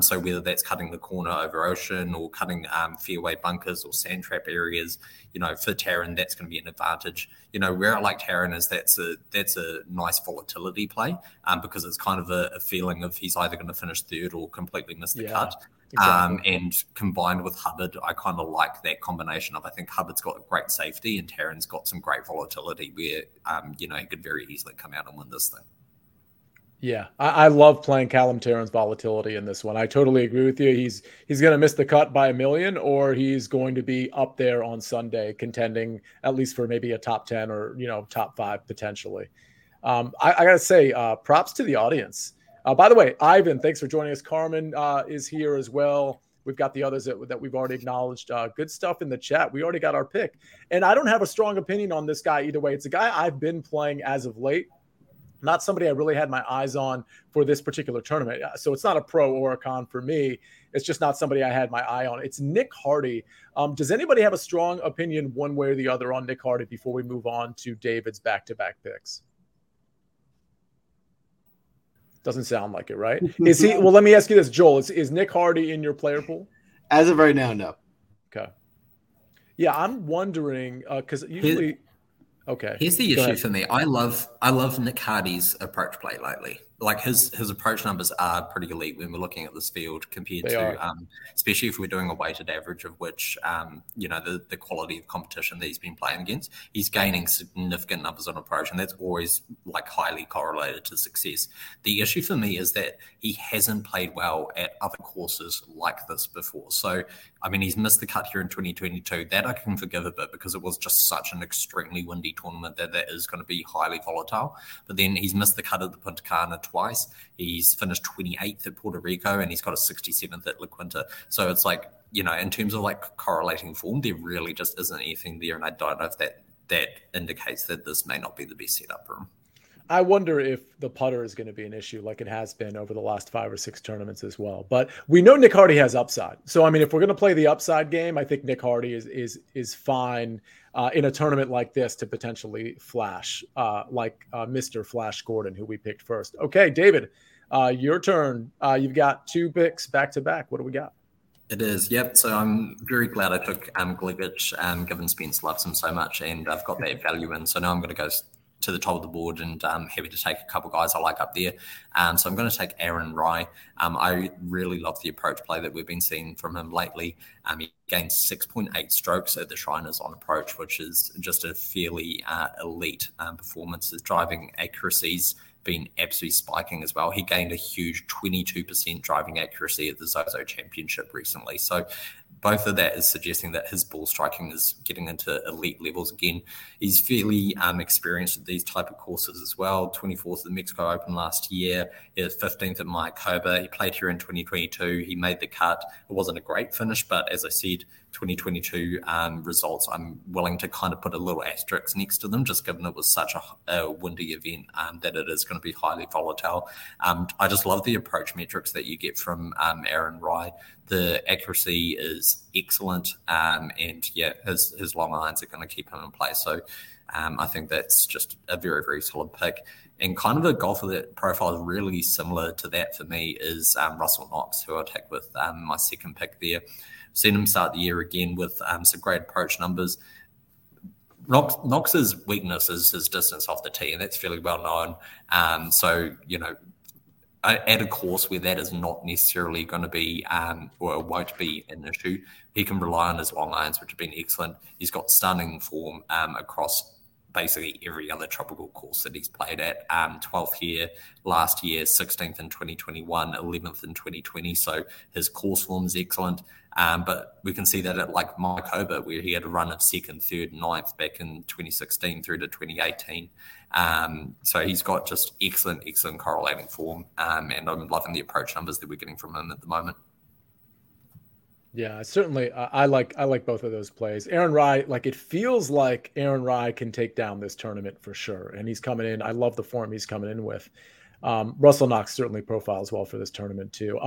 So whether that's cutting the corner over ocean or cutting fairway bunkers or sand trap areas, you know, for Taron, that's going to be an advantage. You know, where I like Taron is that's a nice volatility play because it's kind of a feeling of he's either going to finish third or completely miss the cut. Exactly. And combined with Hubbard, I kind of like that combination of, I think Hubbard's got great safety and Taron's got some great volatility where, you know, he could very easily come out and win this thing. Yeah, I love playing Callum Taron's volatility in this one. I totally agree with you. He's going to miss the cut by a million, or he's going to be up there on Sunday contending at least for maybe a top 10 or, you know, top 5 potentially. I got to say, props to the audience. By the way, Ivan, thanks for joining us. Carmen is here as well. We've got the others that we've already acknowledged. Good stuff in the chat. We already got our pick. And I don't have a strong opinion on this guy either way. It's a guy I've been playing as of late. Not somebody I really had my eyes on for this particular tournament. So it's not a pro or a con for me. It's just not somebody I had my eye on. It's Nick Hardy. Does anybody have a strong opinion one way or the other on Nick Hardy before we move on to David's back-to-back picks? Doesn't sound like it, right? Is he? Well, let me ask you this, Joel. Is Nick Hardy in your player pool? As of right now, no. Okay. Yeah, I'm wondering because usually. Here's the issue for me. I love Nick Hardy's approach play lately. Like his approach numbers are pretty elite when we're looking at this field compared to, especially if we're doing a weighted average of which, you know, the quality of competition that he's been playing against. He's gaining significant numbers on approach, and that's always like highly correlated to success. The issue for me is that he hasn't played well at other courses like this before. So, I mean, he's missed the cut here in 2022. That I can forgive a bit because it was just such an extremely windy tournament that is going to be highly volatile. But then he's missed the cut at the Punta Cana twice. He's finished 28th at Puerto Rico, and he's got a 67th at La Quinta. So it's like, you know, in terms of like correlating form, there really just isn't anything there. And I don't know if that indicates that this may not be the best setup for him. I wonder if the putter is going to be an issue like it has been over the last 5 or 6 tournaments as well. But we know Nick Hardy has upside. So, I mean, if we're going to play the upside game, I think Nick Hardy is fine in a tournament like this to potentially flash like Mr. Flash Gordon, who we picked first. Okay, David, your turn. You've got 2 picks back to back. What do we got? It is, yep. So I'm very glad I took Gligic, given Spence loves him so much, and I've got that value in. So now I'm going to go to the top of the board, and I'm happy to take a couple guys I like up there. So I'm going to take Aaron Rye. I really love the approach play that we've been seeing from him lately. He gained 6.8 strokes at the Shriners on approach, which is just a fairly elite performance. His driving accuracy's been absolutely spiking as well. He gained a huge 22% driving accuracy at the Zozo Championship recently. So both of that is suggesting that his ball striking is getting into elite levels again. He's fairly experienced at these type of courses as well. 24th at the Mexico Open last year. He was 15th at Mayakoba. He played here in 2022. He made the cut. It wasn't a great finish, but as I said, 2022 results, I'm willing to kind of put a little asterisk next to them, just given it was such a windy event that it is going to be highly volatile. I just love the approach metrics that you get from Aaron Rye. The accuracy is excellent, and yeah, his long irons are going to keep him in play. So I think that's just a very, very solid pick. And kind of a golfer that profile is really similar to that for me is Russell Knox, who I'll take with my second pick there. Seen him start the year again with some great approach numbers. Knox's weakness is his distance off the tee, and that's fairly well known. So, you know, at a course where that is not necessarily going to be or won't be an issue. He can rely on his long irons, which have been excellent. He's got stunning form across basically every other tropical course that he's played at. 12th here last year, 16th in 2021, 11th in 2020. So his course form is excellent. But we can see that at like Mayakoba, where he had a run of second, third, ninth back in 2016 through to 2018. So he's got just excellent correlating form. And I'm loving the approach numbers that we're getting from him at the moment. Yeah, certainly. I like both of those plays. Aaron Rye, it feels like Aaron Rye can take down this tournament for sure. And he's coming in. I love the form he's coming in with. Russell Knox certainly profiles well for this tournament too.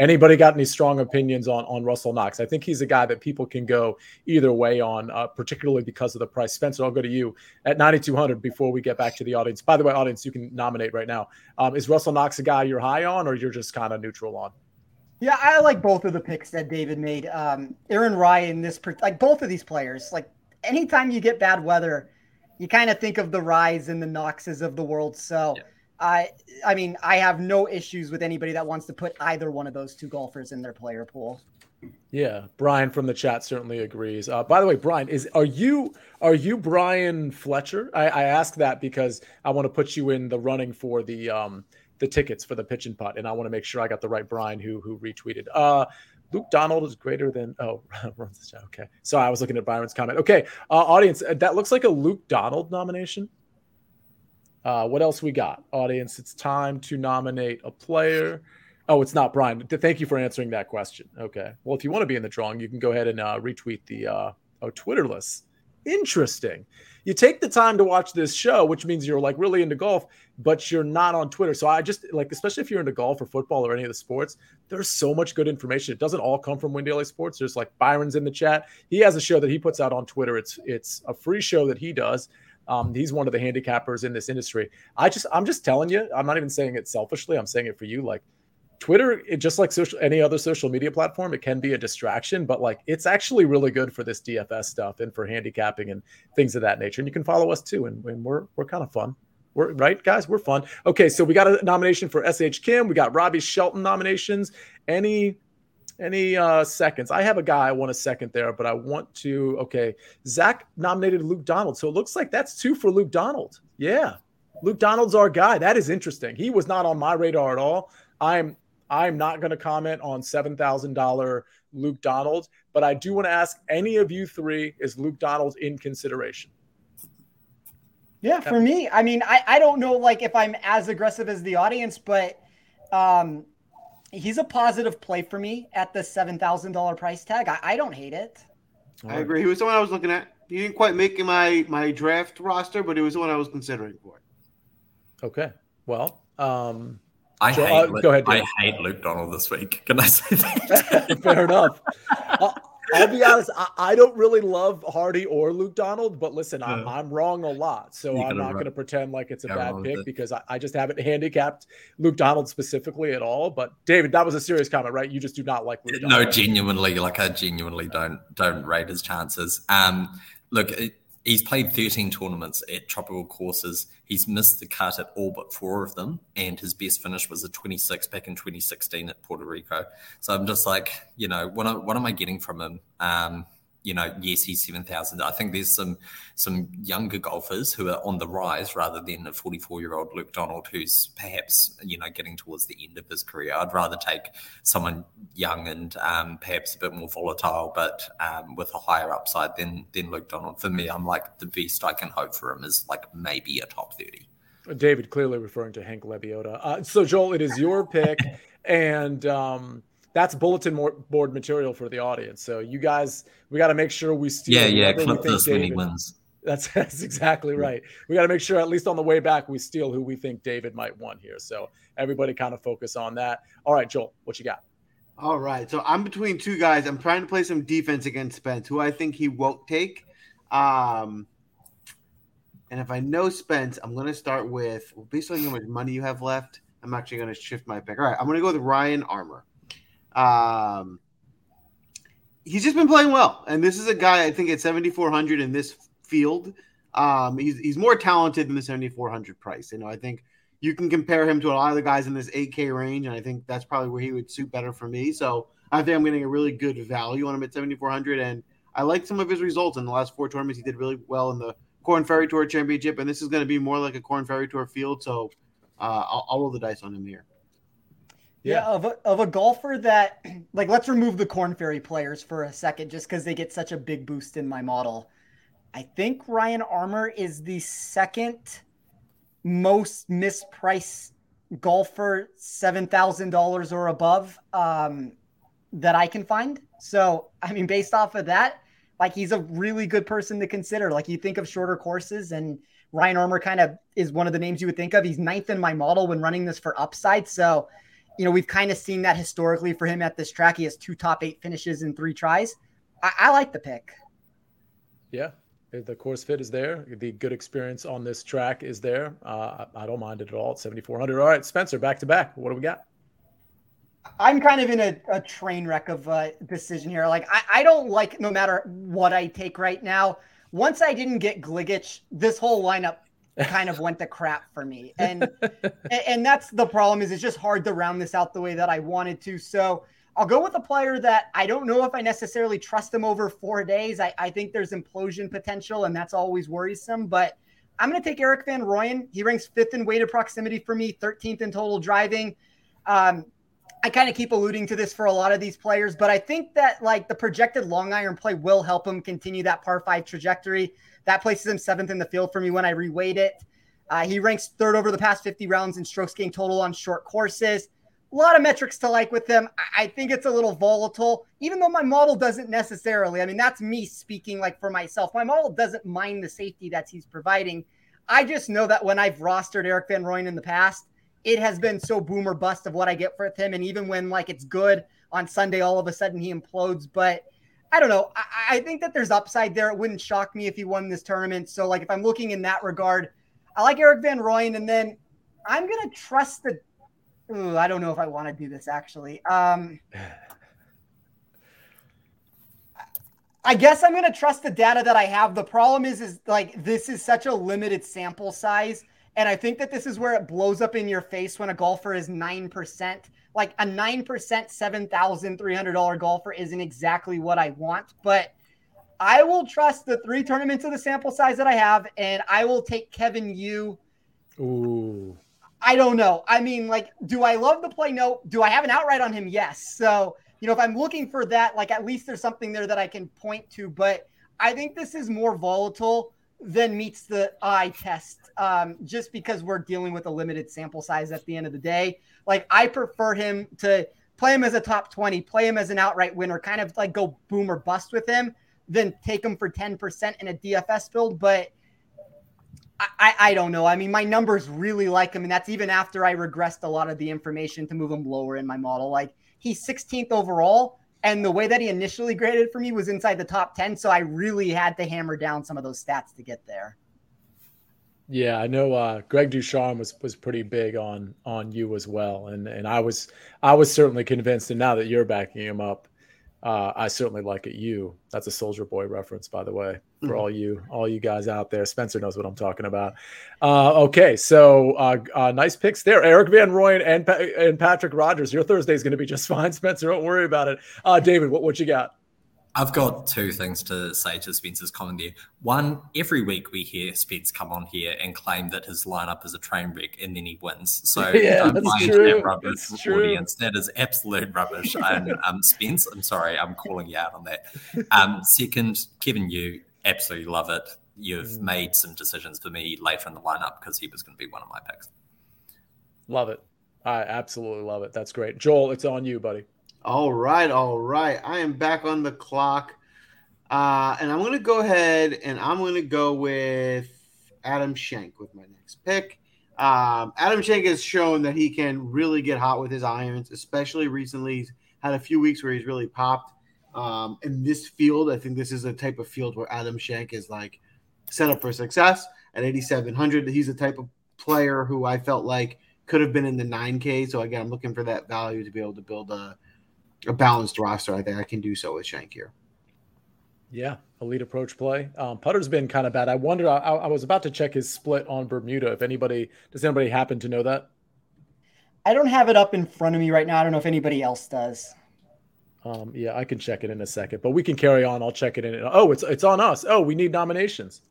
Anybody got any strong opinions on Russell Knox? I think he's a guy that people can go either way on, particularly because of the price. Spencer, I'll go to you at 9,200 before we get back to the audience. By the way, audience, you can nominate right now. Is Russell Knox a guy you're high on or you're just kind of neutral on? Yeah, I like both of the picks that David made. Aaron Rye in this, both of these players, anytime you get bad weather, you kind of think of the Ryes and the Knoxes of the world. So, yeah. I mean, I have no issues with anybody that wants to put either one of those two golfers in their player pool. Yeah, Brian from the chat certainly agrees. By the way, Brian, are you Brian Fletcher? I ask that because I want to put you in the running for the tickets for the pitch and putt, and I want to make sure I got the right Brian who retweeted. Luke Donald is greater than okay. Sorry, I was looking at Byron's comment. Okay, audience, that looks like a Luke Donald nomination. What else we got, audience? It's time to nominate a player. Oh, it's not Brian. Thank you for answering that question. Okay. Well, if you want to be in the drawing, you can go ahead and retweet the Twitter list. Interesting. You take the time to watch this show, which means you're really into golf, but you're not on Twitter. So I just especially if you're into golf or football or any of the sports, there's so much good information. It doesn't all come from WinDaily Sports. There's Byron's in the chat. He has a show that he puts out on Twitter. It's a free show that he does. He's one of the handicappers in this industry. I'm just telling you, I'm not even saying it selfishly. I'm saying it for you. Twitter, it just any other social media platform, it can be a distraction, but it's actually really good for this DFS stuff and for handicapping and things of that nature. And you can follow us too. And we're kind of fun. We're right, guys. We're fun. Okay. So we got a nomination for SH Kim. We got Robbie Shelton nominations. Any seconds? I have a guy I want to second there, but I want to, okay. Zach nominated Luke Donald. So it looks like that's two for Luke Donald. Yeah. Luke Donald's our guy. That is interesting. He was not on my radar at all. I'm not going to comment on $7,000 Luke Donald, but I do want to ask any of you three, is Luke Donald in consideration? Yeah, for me, I mean, I don't know, if I'm as aggressive as the audience, but he's a positive play for me at the $7,000 price tag. I don't hate it. I agree. He was the one I was looking at. He didn't quite make my draft roster, but he was the one I was considering for it. Okay. Well, I hate Luke Donald this week. Can I say that? Fair enough. I'll be honest. I don't really love Hardy or Luke Donald, but listen, I'm wrong a lot. So I'm not going to pretend like it's a bad pick because I just haven't handicapped Luke Donald specifically at all. But David, that was a serious comment, right? You just do not like Luke Donald. No, genuinely. I genuinely don't rate his chances. He's played 13 tournaments at tropical courses. He's missed the cut at all but four of them, and his best finish was a 26 back in 2016 at Puerto Rico. So I'm just what am I getting from him? Yes, he's 7,000. I think there's some younger golfers who are on the rise rather than a 44-year-old Luke Donald who's perhaps, getting towards the end of his career. I'd rather take someone young and perhaps a bit more volatile but with a higher upside than Luke Donald. For me, I'm the best I can hope for him is maybe a top 30. David clearly referring to Hank Lebioda. So, Joel, it is your pick, and that's bulletin board material for the audience. So you guys, we got to make sure we steal. Yeah. Clip this David, when he wins. That's exactly right. We got to make sure at least on the way back, we steal who we think David might want here. So everybody kind of focus on that. All right, Joel, what you got? All right. So I'm between two guys. I'm trying to play some defense against Spence, who I think he won't take. And if I know Spence, I'm going to start with, based on how much money you have left, I'm actually going to shift my pick. All right. I'm going to go with Ryan Armour. He's just been playing well, and this is a guy I think at 7,400 in this field. He's more talented than the 7,400 price. I think you can compare him to a lot of the guys in this 8K range, and I think that's probably where he would suit better for me. So I think I'm getting a really good value on him at 7,400, and I like some of his results in the last four tournaments. He did really well in the Corn Ferry Tour Championship, and this is going to be more like a Corn Ferry Tour field, so I'll roll the dice on him here. Yeah, of a golfer that, like, let's remove the Corn Ferry players for a second just because they get such a big boost in my model. I think Ryan Armour is the second most mispriced golfer, $7,000 or above, that I can find. So, I mean, based off of that, like, he's a really good person to consider. Like, you think of shorter courses, and Ryan Armour kind of is one of the names you would think of. He's ninth in my model when running this for upside. So, you know, we've kind of seen that historically for him at this track. He has 2 top 8 finishes in 3 tries. I like the pick. Yeah. The course fit is there. The good experience on this track is there. I don't mind it at all at 7,400. All right, Spencer, back to back. What do we got? I'm kind of in a train wreck of a decision here. Like, I don't like no matter what I take right now. Once I didn't get Gligic, this whole lineup kind of went to crap for me. And that's the problem, is it's just hard to round this out the way that I wanted to. So I'll go with a player that I don't know if I necessarily trust him over 4 days. I think there's implosion potential, and that's always worrisome. But I'm going to take Erik van Rooyen. He ranks 5th in weighted proximity for me, 13th in total driving. I kind of keep alluding to this for a lot of these players, but I think that, like, the projected long iron play will help him continue that par 5 trajectory. That places him 7th in the field for me when I reweight it. He ranks 3rd over the past 50 rounds in strokes gained total on short courses. A lot of metrics to like with him. I think it's a little volatile, even though my model doesn't necessarily. I mean, that's me speaking, like, for myself. My model doesn't mind the safety that he's providing. I just know that when I've rostered Erik van Rooyen in the past, it has been so boom or bust of what I get for him. And even when, like, it's good on Sunday, all of a sudden he implodes. But I don't know. I think that there's upside there. It wouldn't shock me if he won this tournament. So, like, if I'm looking in that regard, I like Erik van Rooyen. And then I'm going to trust the Ooh, I don't know if I want to do this, actually. I guess I'm going to trust the data that I have. The problem is like, this is such a limited sample size. And I think that this is where it blows up in your face when a golfer is 9%. Like, a 9%, $7,300 golfer isn't exactly what I want. But I will trust the 3 tournaments of the sample size that I have, and I will take Kevin Yu. Ooh. I don't know. I mean, like, do I love the play? No. Do I have an outright on him? Yes. So, you know, if I'm looking for that, like, at least there's something there that I can point to. But I think this is more volatile than meets the eye test, just because we're dealing with a limited sample size at the end of the day. Like, I prefer him to play him as a top 20, play him as an outright winner, kind of like go boom or bust with him, than take him for 10% in a DFS build. But I don't know. I mean, my numbers really like him, and that's even after I regressed a lot of the information to move him lower in my model. Like, he's 16th overall, and the way that he initially graded for me was inside the top 10, so I really had to hammer down some of those stats to get there. Yeah, I know Greg Ducharme was pretty big on you as well, and I was certainly convinced, and now that you're backing him up, I certainly like it. You. That's a Soldier Boy reference, by the way, for all you guys out there. Spencer knows what I'm talking about. Okay, so nice picks there. Erik van Rooyen and Patrick Rodgers. Your Thursday is going to be just fine, Spencer. Don't worry about it. David, what you got? I've got 2 things to say to Spencer's comment there. One, every week we hear Spence come on here and claim that his lineup is a train wreck and then he wins. So yeah, don't mind that rubbish, audience. That is absolute rubbish. And Spence, I'm sorry, I'm calling you out on that. Second, Kevin Yu, absolutely love it. You've made some decisions for me later in the lineup because he was going to be one of my picks. Love it. I absolutely love it. That's great. Joel, it's on you, buddy. All right. I am back on the clock. And I'm going to go ahead and I'm going to go with Adam Schenk with my next pick. Adam Schenk has shown that he can really get hot with his irons, especially recently. He's had a few weeks where he's really popped. In this field, I think this is a type of field where Adam Schenk is, like, set up for success at 8,700. He's the type of player who I felt like could have been in the 9K. So, again, I'm looking for that value to be able to build a balanced roster. I think I can do so with Shank here. Yeah, elite approach play. Putter's been kind of bad. I wonder, I was about to check his split on Bermuda. If anybody, does anybody happen to know that? I don't have it up in front of me right now. I don't know if anybody else does. Yeah, I can check it in a second, but we can carry on. I'll check it in. Oh, it's on us. Oh, we need nominations.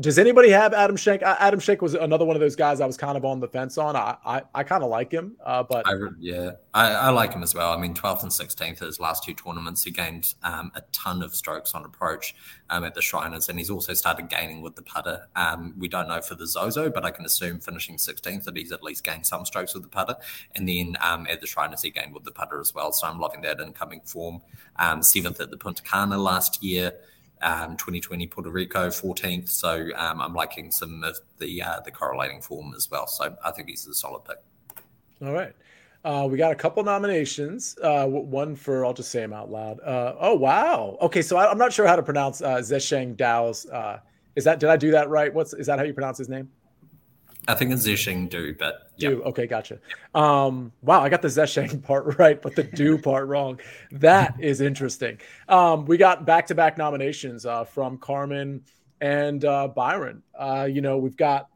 Does anybody have Adam Schenk? Adam Schenk was another one of those guys I was kind of on the fence on. I kind of like him, but I like him as well. I mean, 12th and 16th his last two tournaments. He gained a ton of strokes on approach at the Shriners, and he's also started gaining with the putter. We don't know for the Zozo, but I can assume finishing 16th that he's at least gained some strokes with the putter. And then at the Shriners, he gained with the putter as well. So I'm loving that incoming form. 7th at the Punta Cana last year. 2020 Puerto Rico 14th, so I'm liking some of the correlating form as well. So I think he's a solid pick. All right, we got a couple nominations. One for, I'll just say him out loud. Oh wow, okay. So I'm not sure how to pronounce Zesheng Dao's. Is that, did I do that right? Is that how you pronounce his name? I think it's Zesheng Du, but yeah. Du. Okay, gotcha. Wow, I got the Zesheng part right, but the Du part wrong. That is interesting. We got back-to-back nominations from Carmen and Byron. You know, we've got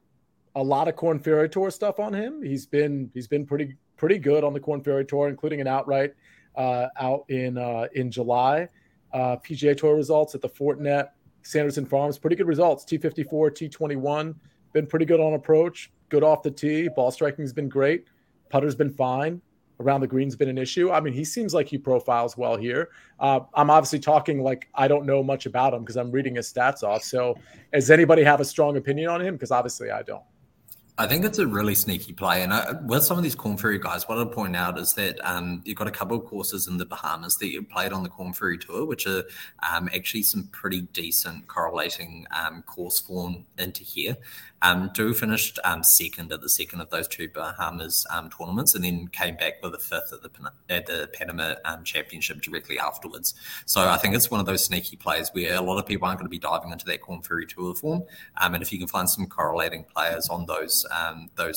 a lot of Corn Ferry Tour stuff on him. He's been pretty good on the Corn Ferry Tour, including an outright out in July. PGA Tour results at the Fortinet, Sanderson Farms, pretty good results. T54, T21. Been pretty good on approach, good off the tee. Ball striking's been great. Putter's been fine. Around the green's been an issue. I mean, he seems like he profiles well here. I'm obviously talking like I don't know much about him because I'm reading his stats off. So does anybody have a strong opinion on him? Because obviously I don't. I think it's a really sneaky play. And with some of these Corn Ferry guys, what I'll point out is that you've got a couple of courses in the Bahamas that you played on the Corn Ferry Tour, which are actually some pretty decent correlating course form into here. Du finished second at the second of those two Bahamas tournaments, and then came back with a fifth at the Panama Championship directly afterwards. So I think it's one of those sneaky plays where a lot of people aren't going to be diving into that Corn Ferry Tour form. And if you can find some correlating players on those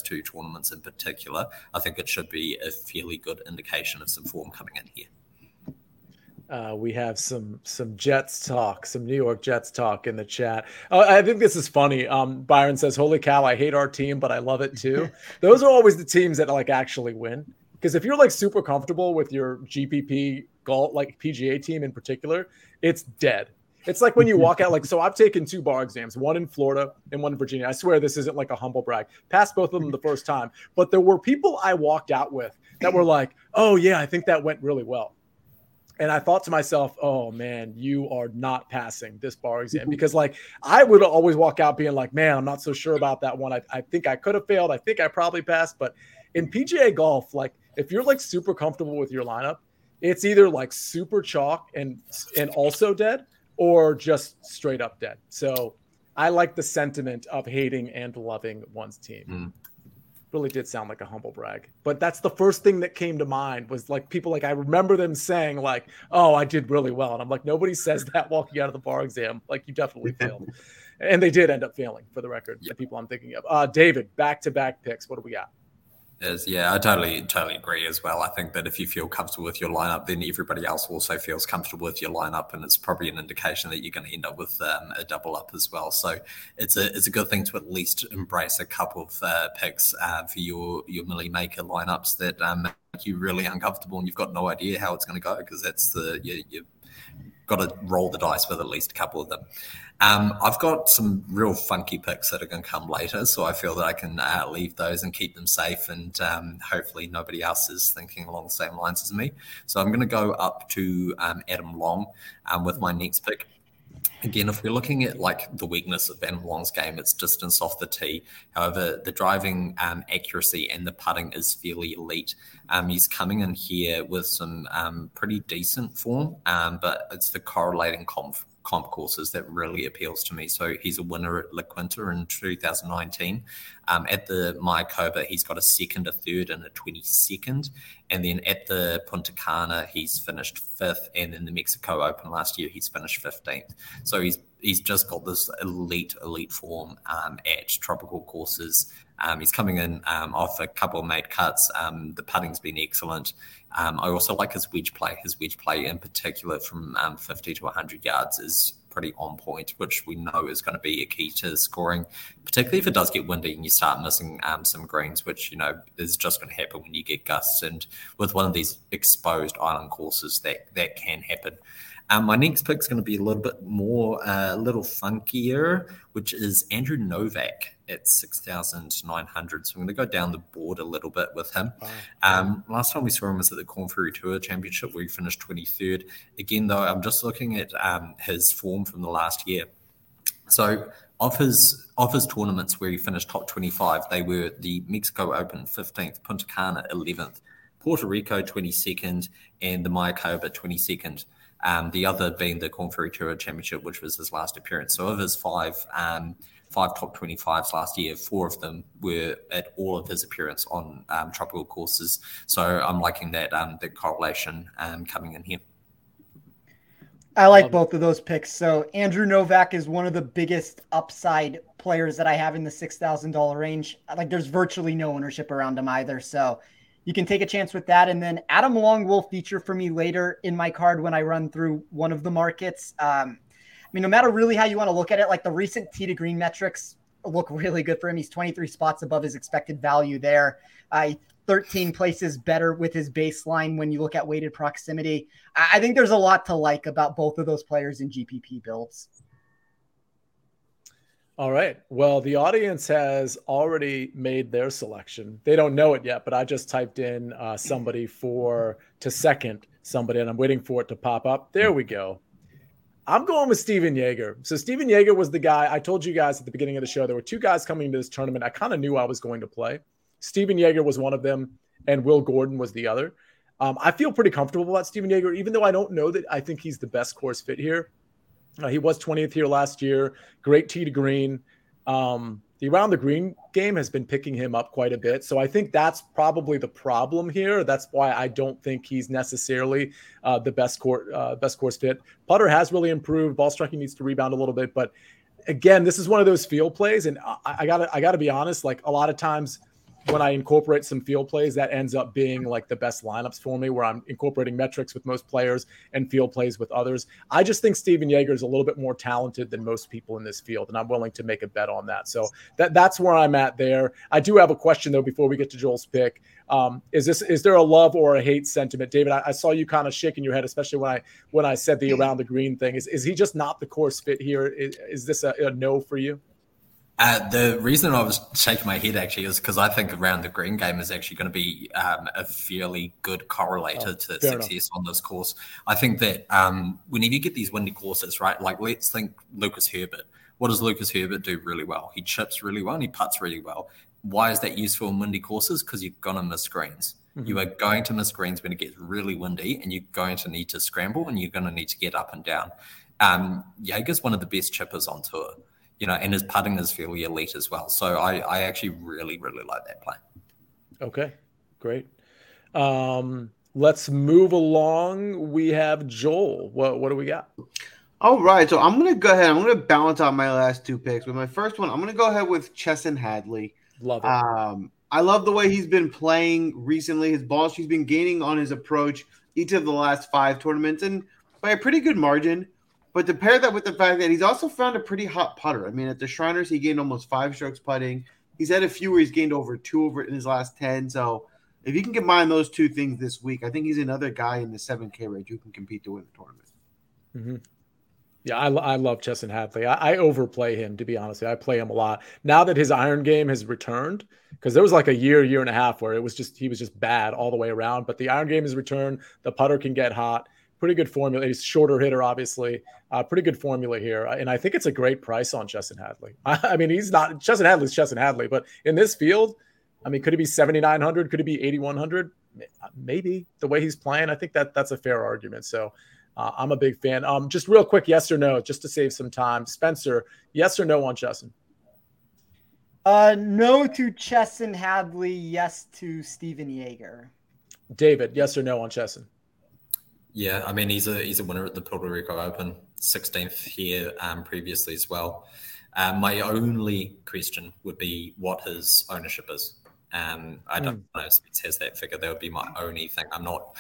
two tournaments in particular, I think it should be a fairly good indication of some form coming in here. We have some Jets talk, some New York Jets talk in the chat. I think this is funny. Byron says, "Holy cow, I hate our team, but I love it too." Those are always the teams that like actually win, because if you're like super comfortable with your GPP golf, like PGA team in particular, it's dead. It's like when you walk out, like, so I've taken two bar exams, one in Florida and one in Virginia. I swear this isn't like a humble brag. Passed both of them the first time. But there were people I walked out with that were like, "Oh, yeah, I think that went really well." And I thought to myself, "Oh, man, you are not passing this bar exam." Because, like, I would always walk out being like, "Man, I'm not so sure about that one. I think I could have failed. I think I probably passed." But in PGA golf, like, if you're, like, super comfortable with your lineup, it's either, like, super chalk and also dead, or just straight up dead. So I like the sentiment of hating and loving one's team. Really did sound like a humble brag, but that's the first thing that came to mind was like people, like I remember them saying like, "Oh, I did really well." And I'm like, nobody says that walking out of the bar exam, like you definitely failed. And they did end up failing, for the record, the people I'm thinking of. David, back-to-back picks. What do we got? Yeah, I totally agree as well. I think that if you feel comfortable with your lineup, then everybody else also feels comfortable with your lineup, and it's probably an indication that you're going to end up with a double up as well. So it's a good thing to at least embrace a couple of picks for your Millie Maker lineups that make you really uncomfortable, and you've got no idea how it's going to go, because that's you've got to roll the dice with at least a couple of them. I've got some real funky picks that are going to come later, so I feel that I can leave those and keep them safe, and hopefully nobody else is thinking along the same lines as me. So I'm going to go up to Adam Long with my next pick. Again, if we're looking at like the weakness of Adam Long's game, it's distance off the tee. However, the driving accuracy and the putting is fairly elite. He's coming in here with some pretty decent form, but it's the correlating comp courses that really appeals to me. So he's a winner at La Quinta in 2019. At the Mayakoba, he's got a second, a third, and a 22nd. And then at the Punta Cana, he's finished fifth. And in the Mexico Open last year, he's finished 15th. So he's just got this elite form at tropical courses. He's coming in off a couple of made cuts. The putting's been excellent. I also like his wedge play. His wedge play in particular from 50 to 100 yards is pretty on point, which we know is going to be a key to scoring, particularly if it does get windy and you start missing some greens, which, you know, is just going to happen when you get gusts. And with one of these exposed island courses, that can happen. My next pick is going to be a little bit more, a little funkier, which is Andrew Novak at 6,900. So I'm going to go down the board a little bit with him. Wow. Last time we saw him was at the Corn Ferry Tour Championship, where he finished 23rd. Again, though, I'm just looking at his form from the last year. So of his tournaments where he finished top 25, they were the Mexico Open 15th, Punta Cana 11th, Puerto Rico 22nd, and the Mayakoba 22nd. The other being the Corn Ferry Tour Championship, which was his last appearance. So of his five top 25s last year, four of them were at all of his appearance on tropical courses. So I'm liking that correlation coming in here. I like both of those picks. So Andrew Novak is one of the biggest upside players that I have in the $6,000 range. Like, there's virtually no ownership around him either. So you can take a chance with that. And then Adam Long will feature for me later in my card when I run through one of the markets. I mean, no matter really how you want to look at it, like the recent tee to green metrics look really good for him. He's 23 spots above his expected value there. 13 places better with his baseline when you look at weighted proximity. I think there's a lot to like about both of those players in GPP builds. All right. Well, the audience has already made their selection. They don't know it yet, but I just typed in somebody to second somebody, and I'm waiting for it to pop up. There we go. I'm going with Steven Yeager. So Steven Yeager was the guy. I told you guys at the beginning of the show, there were two guys coming into this tournament I kind of knew I was going to play. Steven Yeager was one of them, and Will Gordon was the other. I feel pretty comfortable about Steven Yeager, even though I don't know that I think he's the best course fit here. He was 20th here last year. Great tee to green. The around the green game has been picking him up quite a bit. So I think that's probably the problem here. That's why I don't think he's necessarily the best course fit. Putter has really improved. Ball striking needs to rebound a little bit. But again, this is one of those field plays. And I gotta be honest, like a lot of times when I incorporate some field plays, that ends up being like the best lineups for me, where I'm incorporating metrics with most players and field plays with others. I just think Steven Yeager is a little bit more talented than most people in this field, and I'm willing to make a bet on that. So that's where I'm at there. I do have a question, though, before we get to Joel's pick. Is there a love or a hate sentiment? David, I saw you kind of shaking your head, especially when I said the around the green thing. Is he just not the course fit here? Is this a no for you? The reason I was shaking my head actually is because I think around the green game is actually going to be a fairly good correlator to success on this course. I think that whenever you get these windy courses, right, like let's think Lucas Herbert. What does Lucas Herbert do really well? He chips really well and he putts really well. Why is that useful in windy courses? Because you're going to miss greens. Mm-hmm. You are going to miss greens when it gets really windy, and you're going to need to scramble and you're going to need to get up and down. Yeager's one of the best chippers on tour. You know, and his putting is fairly elite as well. So I actually really, really like that play. Okay, great. Let's move along. We have Joel. What do we got? All right, so I'm going to go ahead. I'm going to balance out my last two picks. With my first one, I'm going to go ahead with Chesson Hadley. Love it. I love the way he's been playing recently. His ball, she's been gaining on his approach each of the last five tournaments, and by a pretty good margin. But to pair that with the fact that he's also found a pretty hot putter. I mean, at the Shriners, he gained almost 5 strokes putting. He's had a few where he's gained over 2 over in his last 10. So if you can combine those two things this week, I think he's another guy in the 7K range who can compete to win the tournament. Mm-hmm. Yeah, I love Chesson Hadley. I overplay him, to be honest. I play him a lot. Now that his iron game has returned, because there was like a year and a half where he was just bad all the way around. But the iron game has returned. The putter can get hot. Pretty good formula. He's a shorter hitter, obviously. Pretty good formula here. And I think it's a great price on Chesson Hadley. I mean, Chesson Hadley's Chesson Hadley, but in this field, I mean, could it be 7,900? Could it be 8,100? Maybe. The way he's playing, I think that's a fair argument. So I'm a big fan. Just real quick, yes or no, just to save some time. Spencer, yes or no on Chesson? No to Chesson Hadley, yes to Steven Yeager. David, yes or no on Chesson? Yeah, I mean, he's a winner at the Puerto Rico Open, 16th here previously as well. My only question would be what his ownership is. I don't know if Spence has that figure. That would be my only thing. I'm not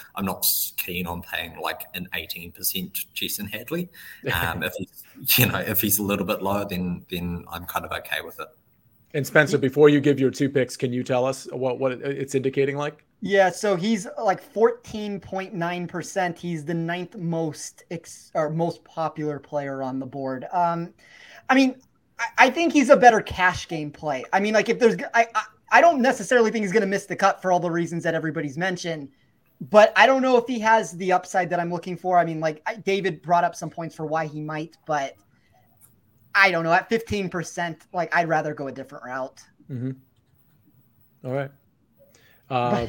keen on paying like an 18% Chesson Hadley. If he's, if he's a little bit lower, then I'm kind of okay with it. And Spencer, before you give your two picks, can you tell us what it's indicating like? Yeah, so he's like 14.9%. He's the ninth most popular player on the board. I mean, I think he's a better cash game play. I mean, like if there's, I don't necessarily think he's going to miss the cut for all the reasons that everybody's mentioned, but I don't know if he has the upside that I'm looking for. I mean, like David brought up some points for why he might, but I don't know. At 15%, like I'd rather go a different route. Mm-hmm. All right.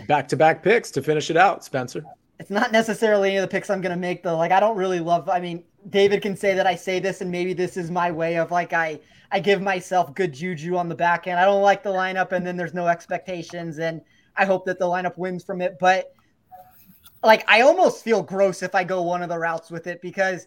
Back-to-back picks to finish it out, Spencer. It's not necessarily any of the picks I'm going to make though. Like I don't really love, I mean, David can say that I say this and maybe this is my way of like, I give myself good juju on the back end. I don't like the lineup and then there's no expectations and I hope that the lineup wins from it. But like, I almost feel gross if I go one of the routes with it because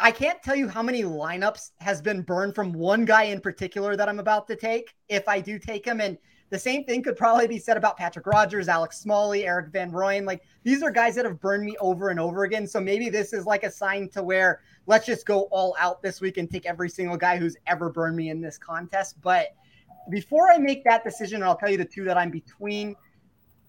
I can't tell you how many lineups has been burned from one guy in particular that I'm about to take if I do take him. And the same thing could probably be said about Patrick Rodgers, Alex Smalley, Erik van Rooyen. Like these are guys that have burned me over and over again. So maybe this is like a sign to where let's just go all out this week and take every single guy who's ever burned me in this contest. But before I make that decision, I'll tell you the two that I'm between.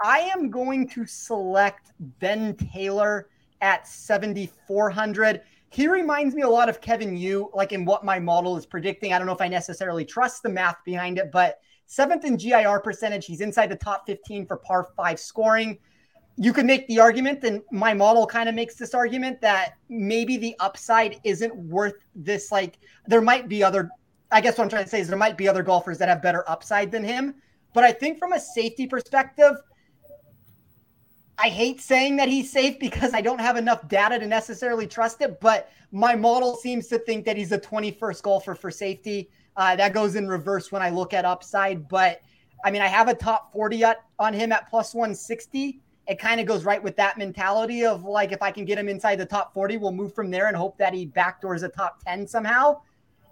I am going to select Ben Taylor at 7,400. He reminds me a lot of Kevin Yu, like in what my model is predicting. I don't know if I necessarily trust the math behind it, but 7th in GIR percentage. He's inside the top 15 for par 5 scoring. You could make the argument, and my model kind of makes this argument, that maybe the upside isn't worth this. Like there might be other, I guess what I'm trying to say is there might be other golfers that have better upside than him. But I think from a safety perspective, I hate saying that he's safe because I don't have enough data to necessarily trust it, but my model seems to think that he's the 21st golfer for safety. That goes in reverse when I look at upside, but I mean, I have a top 40 on him at plus 160. It kind of goes right with that mentality of like, if I can get him inside the top 40, we'll move from there and hope that he backdoors a top 10 somehow.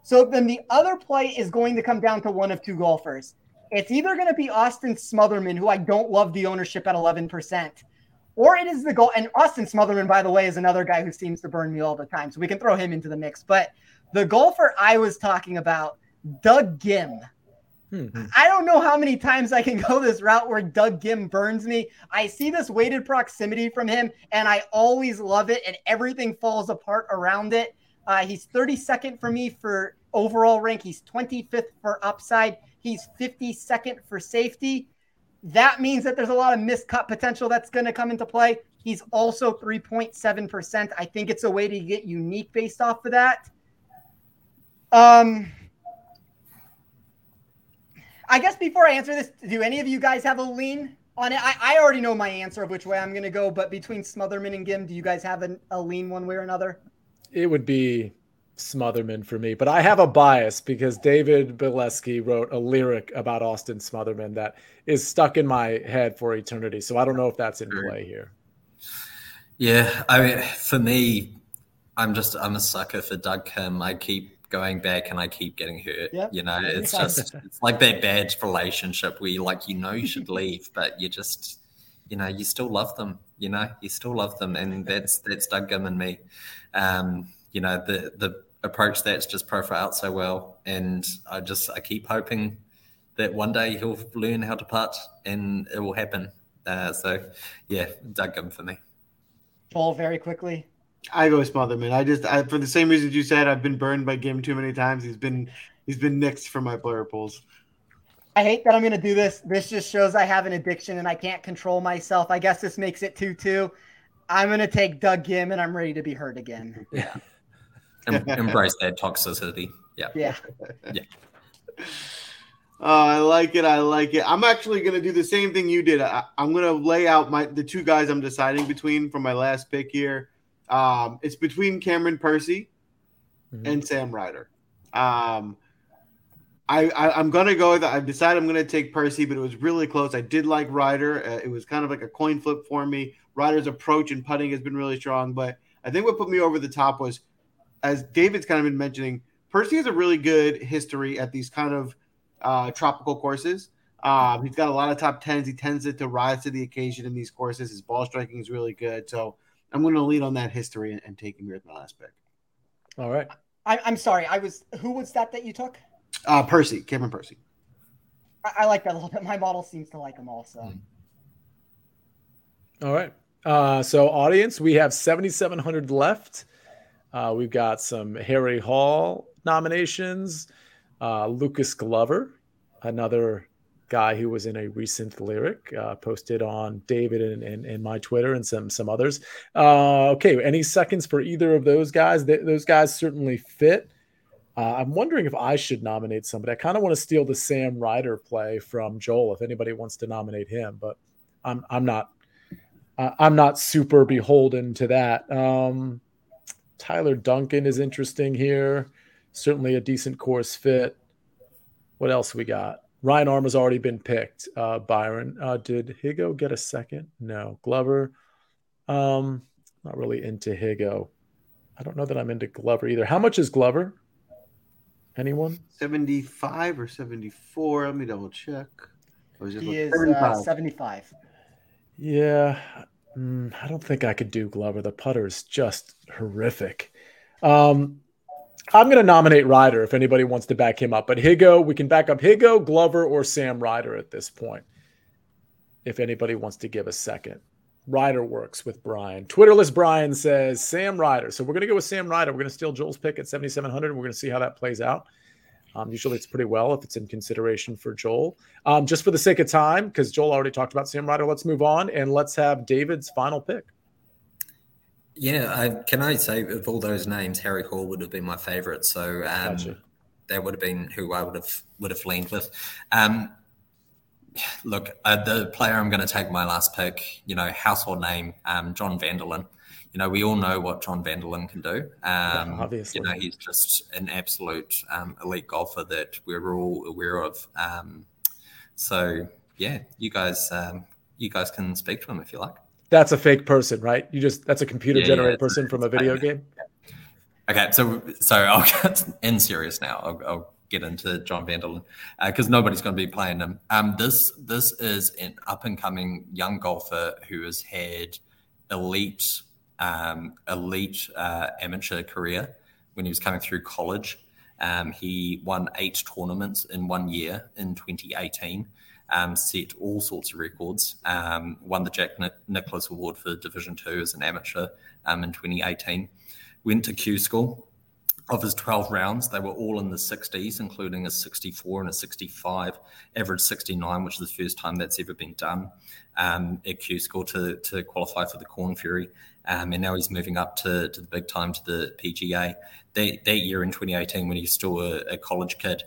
So then the other play is going to come down to one of two golfers. It's either going to be Austin Smotherman, who I don't love the ownership at 11%. Or it is the goal. And Austin Smotherman, by the way, is another guy who seems to burn me all the time. So we can throw him into the mix. But the golfer I was talking about, Doug Gim. Mm-hmm. I don't know how many times I can go this route where Doug Gim burns me. I see this weighted proximity from him, and I always love it, and everything falls apart around it. He's 32nd for me for overall rank. He's 25th for upside. He's 52nd for safety. That means that there's a lot of miscut potential that's going to come into play. He's also 3.7%. I think it's a way to get unique based off of that. I guess before I answer this, do any of you guys have a lean on it? I already know my answer of which way I'm going to go, but between Smotherman and Gim, do you guys have a lean one way or another? It would be Smotherman for me, but I have a bias because David Bileski wrote a lyric about Austin Smotherman that is stuck in my head for eternity. So I don't know if that's in play here. Yeah, I mean, for me, I'm a sucker for Doug Kim. I keep going back and I keep getting hurt. Yep. It's just it's like that bad relationship where you should leave, but you just you still love them. You still love them, and that's Doug Kim and me. The approach that's just profiled so well, and I keep hoping that one day he'll learn how to putt and it will happen. So yeah, Doug Gim for me. Paul, very quickly. I go with Smotherman. I for the same reasons you said, I've been burned by Gim too many times. He's been nixed from my player pools. I hate that I'm going to do this. This just shows I have an addiction and I can't control myself. I guess this makes it 2-2. I'm going to take Doug Gim and I'm ready to be hurt again. Yeah. Embrace that toxicity. Yeah. I like it. I'm actually going to do the same thing you did. I'm going to lay out the two guys I'm deciding between for my last pick here. It's between Cameron Percy and Sam Ryder. I'm going to go with – I've decided I'm going to take Percy, but it was really close. I did like Ryder. It was kind of like a coin flip for me. Ryder's approach and putting has been really strong, but I think what put me over the top was, as David's kind of been mentioning, Percy has a really good history at these kind of tropical courses. He's got a lot of top tens. He tends to rise to the occasion in these courses. His ball striking is really good. So I'm going to lean on that history and take him here at the last pick. All right. I'm sorry. Who was that you took? Percy, Cameron Percy. I like that a little bit. My model seems to like him also. All right. So audience, we have 7,700 left. We've got some Harry Hall nominations. Lucas Glover, another guy who was in a recent lyric, posted on David and my Twitter and some others. Okay, any seconds for either of those guys? Those guys certainly fit. I'm wondering if I should nominate somebody. I kind of want to steal the Sam Ryder play from Joel if anybody wants to nominate him, but I'm not super beholden to that. Tyler Duncan is interesting here. Certainly a decent course fit. What else we got? Ryan Armour's already been picked. Byron, did Higo get a second? No. Glover, not really into Higo. I don't know that I'm into Glover either. How much is Glover? Anyone? 75 or 74. Let me double check. He is 75. Yeah. I don't think I could do Glover. The putter is just horrific. I'm going to nominate Ryder if anybody wants to back him up. But Higo, we can back up Higo, Glover, or Sam Ryder at this point if anybody wants to give a second. Ryder works with Brian. Twitterless Brian says Sam Ryder. So we're going to go with Sam Ryder. We're going to steal Joel's pick at 7,700. We're going to see how that plays out. Usually it's pretty well if it's in consideration for Joel. Just for the sake of time, because Joel already talked about Sam Ryder, let's move on and let's have David's final pick. Yeah, can I say of all those names, Harry Hall would have been my favorite. So gotcha. That would have been who I would have leaned with. Look, the player I'm going to take my last pick, you know, household name, John Vanderlyn. You know, we all know what John Vanderlyn can do. Obviously. You know, he's just an absolute elite golfer that we're all aware of. So, yeah, you guys can speak to him if you like. That's a fake person, right? That's a computer-generated person from a video game. Okay, so I'll get in serious now. I'll get into John Vanderlyn because nobody's going to be playing him. This is an up-and-coming young golfer who has had elite amateur career when he was coming through college. He won 8 tournaments in 1 year in 2018. Set all sorts of records, won the Jack Nicklaus Award for Division II as an amateur in 2018, went to Q School. Of his 12 rounds, they were all in the 60s, including a 64 and a 65, average 69, which is the first time that's ever been done at Q School to qualify for the Corn Ferry. And now he's moving up to the big time, to the PGA. That year in 2018, when he was still a college kid,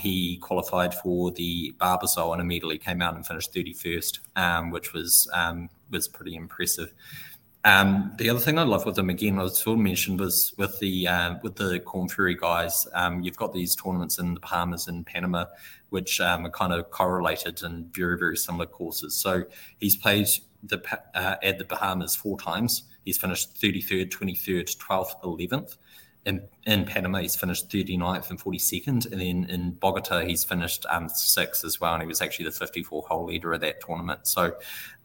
he qualified for the Barbasol and immediately came out and finished 31st, which was pretty impressive. The other thing I love with him, again, I was sort of mentioned, was with the Corn Ferry guys. You've got these tournaments in the Bahamas and Panama, which are kind of correlated and very, very similar courses. So he's played at the Bahamas 4 times. He's finished 33rd, 23rd, 12th, 11th. In Panama, he's finished 39th and 42nd. And then in Bogota, he's finished 6th as well. And he was actually the 54-hole leader of that tournament. So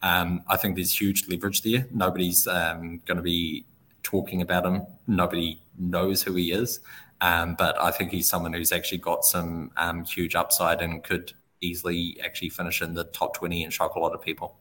I think there's huge leverage there. Nobody's going to be talking about him. Nobody knows who he is. But I think he's someone who's actually got some huge upside and could easily actually finish in the top 20 and shock a lot of people.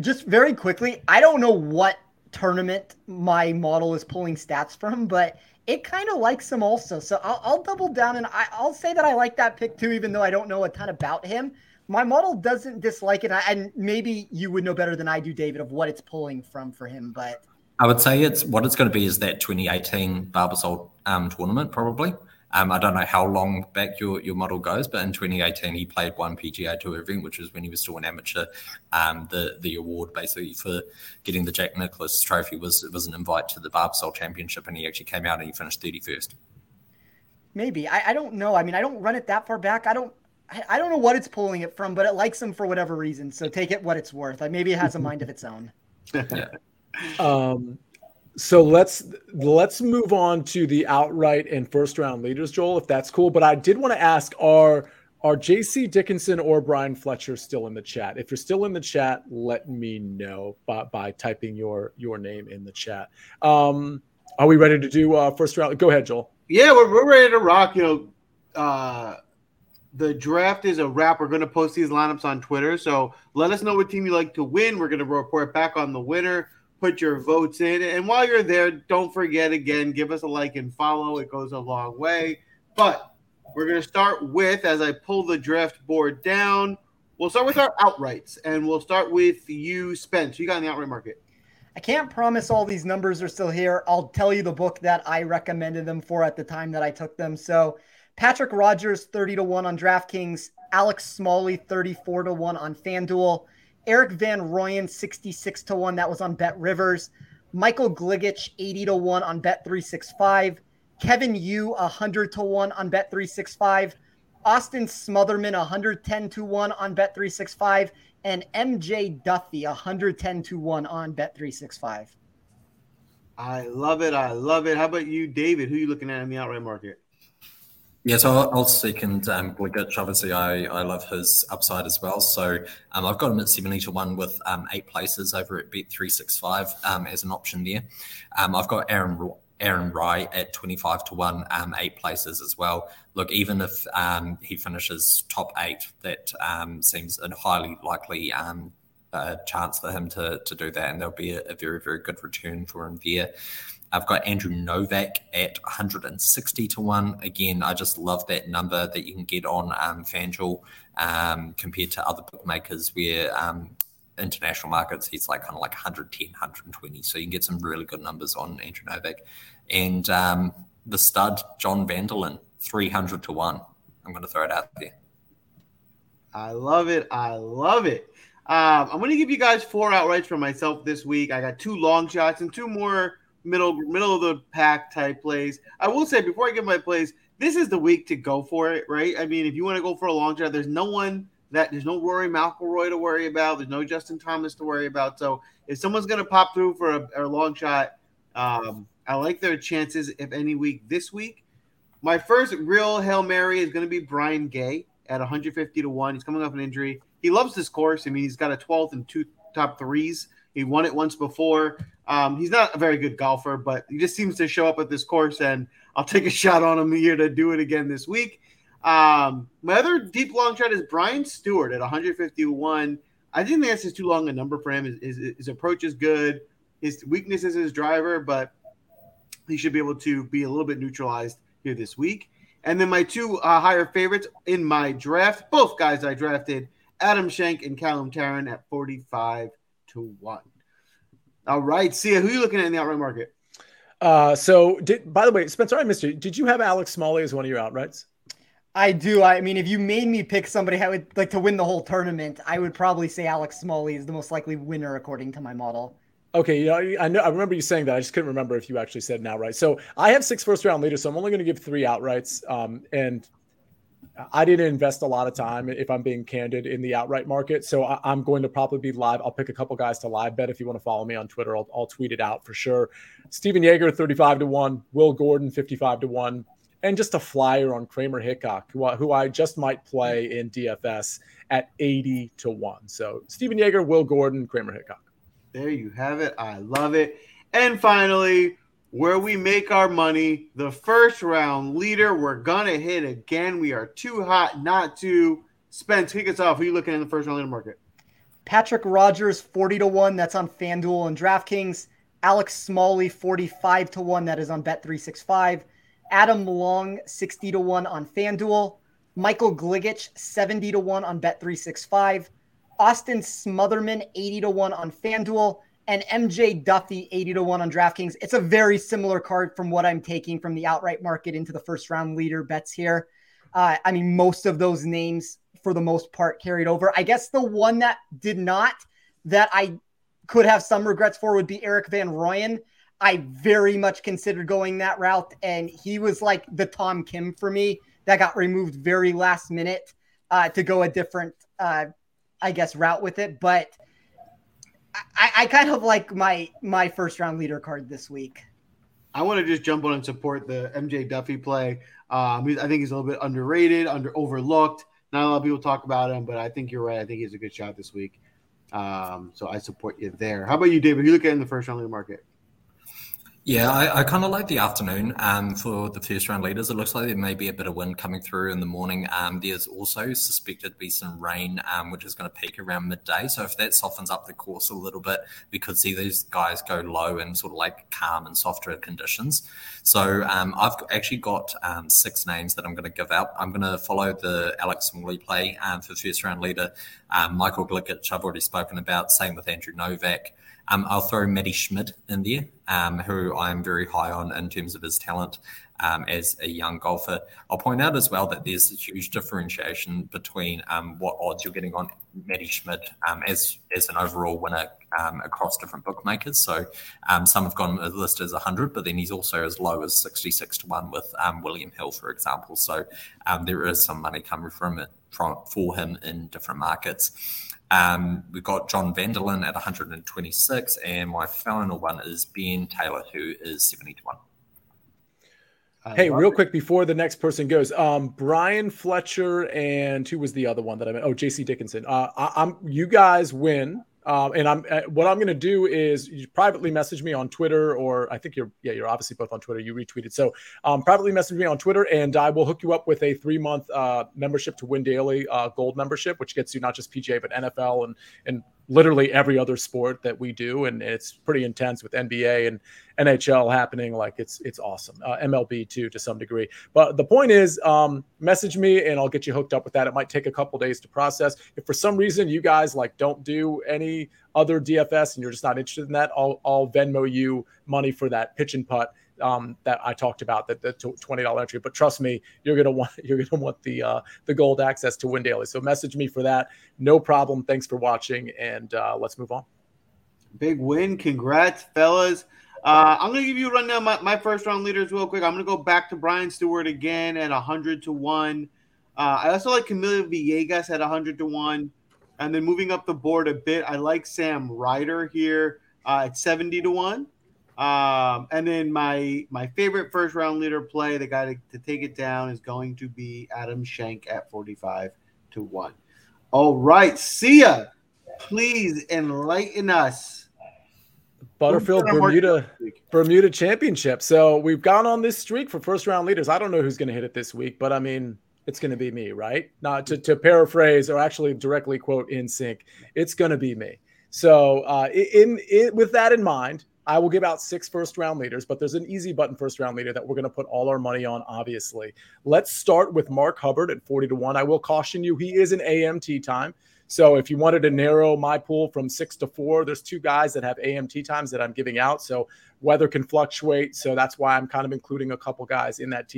Just very quickly, I don't know what tournament my model is pulling stats from, but it kind of likes him also. So I'll double down and I'll say that I like that pick too, even though I don't know a ton about him. My model doesn't dislike it. And maybe you would know better than I do, David, of what it's pulling from for him. But I would say it's going to be is that 2018 Barbasol tournament probably. I don't know how long back your model goes, but in 2018 he played one PGA Tour event, which was when he was still an amateur. The award basically for getting the Jack Nicklaus Trophy was an invite to the Barbasol Championship, and he actually came out and he finished 31st. Maybe I don't know. I mean, I don't run it that far back. I don't know what it's pulling it from, but it likes him for whatever reason. So take it what it's worth. Like maybe it has a mind of its own. Yeah. So let's move on to the outright and first round leaders, Joel, if that's cool. But I did want to ask, are JC Dickinson or Brian Fletcher still in the chat? If you're still in the chat, let me know by typing your name in the chat. Are we ready to do first round? Go ahead, Joel. Yeah, we're ready to rock. You know, the draft is a wrap. We're going to post these lineups on Twitter. So let us know what team you like to win. We're going to report back on the winner. Put your votes in. And while you're there, don't forget, again, give us a like and follow. It goes a long way. But we're going to start with, as I pull the draft board down, we'll start with our outrights. And we'll start with you, Spence. You got in the outright market. I can't promise all these numbers are still here. I'll tell you the book that I recommended them for at the time that I took them. So Patrick Rodgers, 30-1 on DraftKings. Alex Smalley, 34-1 on FanDuel. Erik van Rooyen, 66-1. That was on Bet Rivers. Michael Gligic, 80-1 on Bet365. Kevin Yu, 100-1 on Bet365. Austin Smotherman, 110-1 on Bet365. And MJ Duffy, 110-1 on Bet365. I love it. I love it. How about you, David? Who are you looking at in the outright market? Yes, I'll second Gligic. Obviously, I love his upside as well. So I've got him at 70-1 with 8 places over at Bet365 as an option there. I've got Aaron Rye at 25-1, 8 places as well. Look, even if he finishes top 8, that seems a highly likely chance for him to do that, and there'll be a very, very good return for him there. I've got Andrew Novak at 160-1. Again, I just love that number that you can get on FanDuel compared to other bookmakers where international markets, he's like kind of like 110, 120. So you can get some really good numbers on Andrew Novak. And the stud, John Vanderlyn, 300-1. I'm going to throw it out there. I love it. I love it. I'm going to give you guys 4 outrights for myself this week. I got 2 long shots and 2 more middle of the pack type plays. I will say, before I give my plays, this is the week to go for it, right? I mean, if you want to go for a long shot, there's no Rory McIlroy to worry about. There's no Justin Thomas to worry about. So if someone's going to pop through for a long shot, I like their chances, if any, week this week. My first real Hail Mary is going to be Brian Gay at 150-1. He's coming off an injury. He loves this course. I mean, he's got a 12th and 2 top 3s. He won it once before. He's not a very good golfer, but he just seems to show up at this course, and I'll take a shot on him here to do it again this week. My other deep long shot is Brian Stewart at 151. I think that's just too long a number for him. His approach is good. His weakness is his driver, but he should be able to be a little bit neutralized here this week. And then my 2 higher favorites in my draft, both guys I drafted, Adam Schenk and Callum Tarrant at 45-1. All right, Sia, who are you looking at in the outright market? By the way, Spencer, I missed you. Did you have Alex Smalley as one of your outrights? I do. I mean, if you made me pick somebody I would like to win the whole tournament, I would probably say Alex Smalley is the most likely winner according to my model. Okay, you know, I remember you saying that. I just couldn't remember if you actually said an outright. So I have 6 first-round leaders, so I'm only going to give 3 outrights. And I didn't invest a lot of time, if I'm being candid, in the outright market. So I'm going to probably be live. I'll pick a couple guys to live bet. If you want to follow me on Twitter, I'll tweet it out for sure. Steven Yeager, 35-1. Will Gordon, 55-1. And just a flyer on Kramer Hickok, who I just might play in DFS at 80-1. So Steven Yeager, Will Gordon, Kramer Hickok. There you have it. I love it. And finally, where we make our money, the first round leader, we're going to hit again. We are too hot not to. Spence, kick us off. Who are you looking at in the first round leader market? Patrick Rodgers, 40-1. That's on FanDuel and DraftKings. Alex Smalley, 45-1. That is on Bet365. Adam Long, 60-1 on FanDuel. Michael Gligic, 70-1 on Bet365. Austin Smotherman, 80-1 on FanDuel. And MJ Duffy, 80-1 on DraftKings. It's a very similar card from what I'm taking from the outright market into the first-round leader bets here. I mean, most of those names, for the most part, carried over. I guess the one that did not, that I could have some regrets for, would be Erik van Rooyen. I very much considered going that route, and he was like the Tom Kim for me that got removed very last minute to go a different, route with it. But I kind of like my first round leader card this week. I want to just jump on and support the MJ Duffy play. I think he's a little bit underrated, overlooked. Not a lot of people talk about him, but I think you're right. I think he's a good shot this week. So I support you there. How about you, David? You look at it in the first round leader market. Yeah, I kind of like the afternoon for the first round leaders. It looks like there may be a bit of wind coming through in the morning. There's also suspected to be some rain, which is going to peak around midday. So if that softens up the course a little bit, we could see these guys go low in sort of like calm and softer conditions. So I've actually got six names that I'm going to give out. I'm going to follow the Alex Smalley play for first round leader. Michael Gligic, I've already spoken about. Same with Andrew Novak. I'll throw Matty Schmid in there, who I'm very high on in terms of his talent as a young golfer. I'll point out as well that there's a huge differentiation between what odds you're getting on Matty Schmid as an overall winner across different bookmakers. So some have gone listed as 100, but then he's also as low as 66-1 with William Hill, for example. So there is some money coming for him in different markets. We've got John Vanderlyn at 126, and my final one is Ben Taylor, who is 70-1. Hey, real quick before the next person goes, Brian Fletcher and who was the other one that I met? Oh, JC Dickinson. You guys win, and what I'm going to do is you privately message me on Twitter, or I think you're obviously both on Twitter. You retweeted, so privately message me on Twitter, and I will hook you up with a 3-month membership to Win Daily Gold membership, which gets you not just PGA but NFL and literally every other sport that we do, and it's pretty intense with NBA and NHL happening. Like it's awesome. MLB too, to some degree. But the point is, message me and I'll get you hooked up with that. It might take a couple days to process. If for some reason you guys like don't do any other DFS and you're just not interested in that, I'll Venmo you money for that pitch and putt that I talked about, that the $20 entry. But trust me, you're gonna want the gold access to Win Daily. So message me for that, no problem. Thanks for watching, and let's move on. Big win, congrats, fellas. I'm gonna give you a rundown of my first round leaders real quick. I'm gonna go back to Brian Stewart again at 100-1. I also like Camilo Villegas at 100-1, and then moving up the board a bit, I like Sam Ryder here at 70-1. And then my favorite first round leader play, the guy to take it down, is going to be Adam Schenk at 45-1. All right, Sia, please enlighten us. Butterfield Bermuda Championship. So we've gone on this streak for first round leaders. I don't know who's going to hit it this week, but I mean, it's going to be me, right? Not to paraphrase or actually directly quote NSYNC, it's going to be me. So with that in mind, I will give out 6 first round leaders, but there's an easy button first round leader that we're going to put all our money on, obviously. Let's start with Mark Hubbard at 40-1. I will caution you, he is an AMT time. So if you wanted to narrow my pool from 6 to 4, there's 2 guys that have AMT times that I'm giving out. So weather can fluctuate. So that's why I'm kind of including a couple guys in that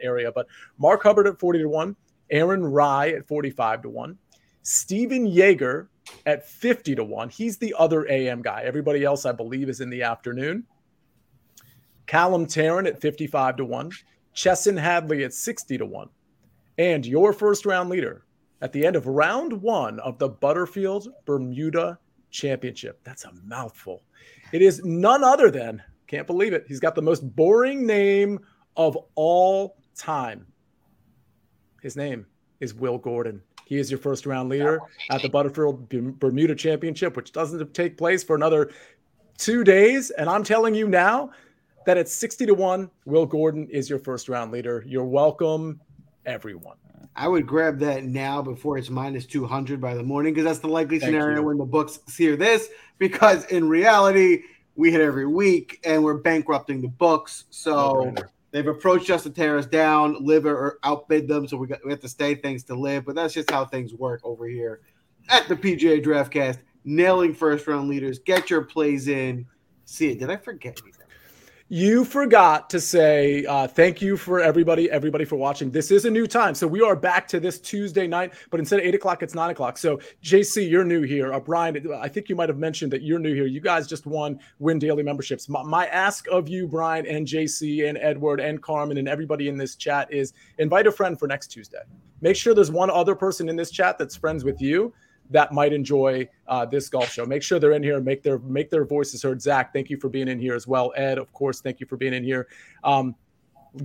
area. But Mark Hubbard at 40-1, Aaron Rye at 45-1, Steven Yeager at 50-1. He's the other AM guy. Everybody else, I believe, is in the afternoon. Callum Tarrant at 55-1. Chesson Hadley at 60-1. And your first round leader at the end of round 1 of the Butterfield Bermuda Championship. That's a mouthful. It is none other than, can't believe it, he's got the most boring name of all time. His name is Will Gordon. He is your first round leader at the Butterfield Bermuda Championship, which doesn't take place for another 2 days. And I'm telling you now that it's 60-1. Will Gordon is your first round leader. You're welcome, everyone. I would grab that now before it's -200 by the morning, because that's the likely scenario when the books hear this, because in reality, we hit every week and we're bankrupting the books. So they've approached us to tear us down, live or outbid them, so we have to stay things to live. But that's just how things work over here at the PGA DraftCast, nailing first-round leaders. Get your plays in. See it. Did I forget anything? You forgot to say thank you for everybody for watching. This is a new time. So we are back to this Tuesday night, but instead of 8 o'clock, it's 9 o'clock. So, JC, you're new here. Brian, I think you might have mentioned that you're new here. You guys just won Win Daily memberships. My ask of you, Brian and JC and Edward and Carmen and everybody in this chat is invite a friend for next Tuesday. Make sure there's one other person in this chat that's friends with you. that might enjoy this golf show. Make sure they're in here and make their voices heard. Zach, thank you for being in here as well. Ed, of course, thank you for being in here.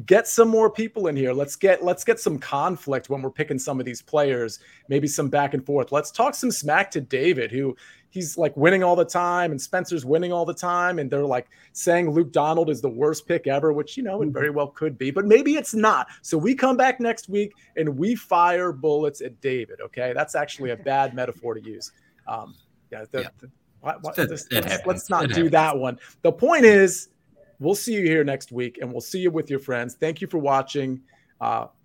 Get some more people in here. Let's get some conflict when we're picking some of these players, maybe some back and forth. Let's talk some smack to David, who he's like winning all the time and Spencer's winning all the time. And they're like saying Luke Donald is the worst pick ever, which, you know, it very well could be, but maybe it's not. So we come back next week and we fire bullets at David. Okay. That's actually a bad metaphor to use. Let's not do that one. The point is, we'll see you here next week, and we'll see you with your friends. Thank you for watching.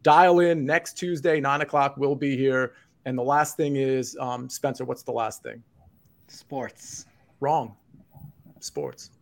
Dial in next Tuesday, 9 o'clock. We'll be here. And the last thing is, Spencer, what's the last thing? Sports. Wrong. Sports.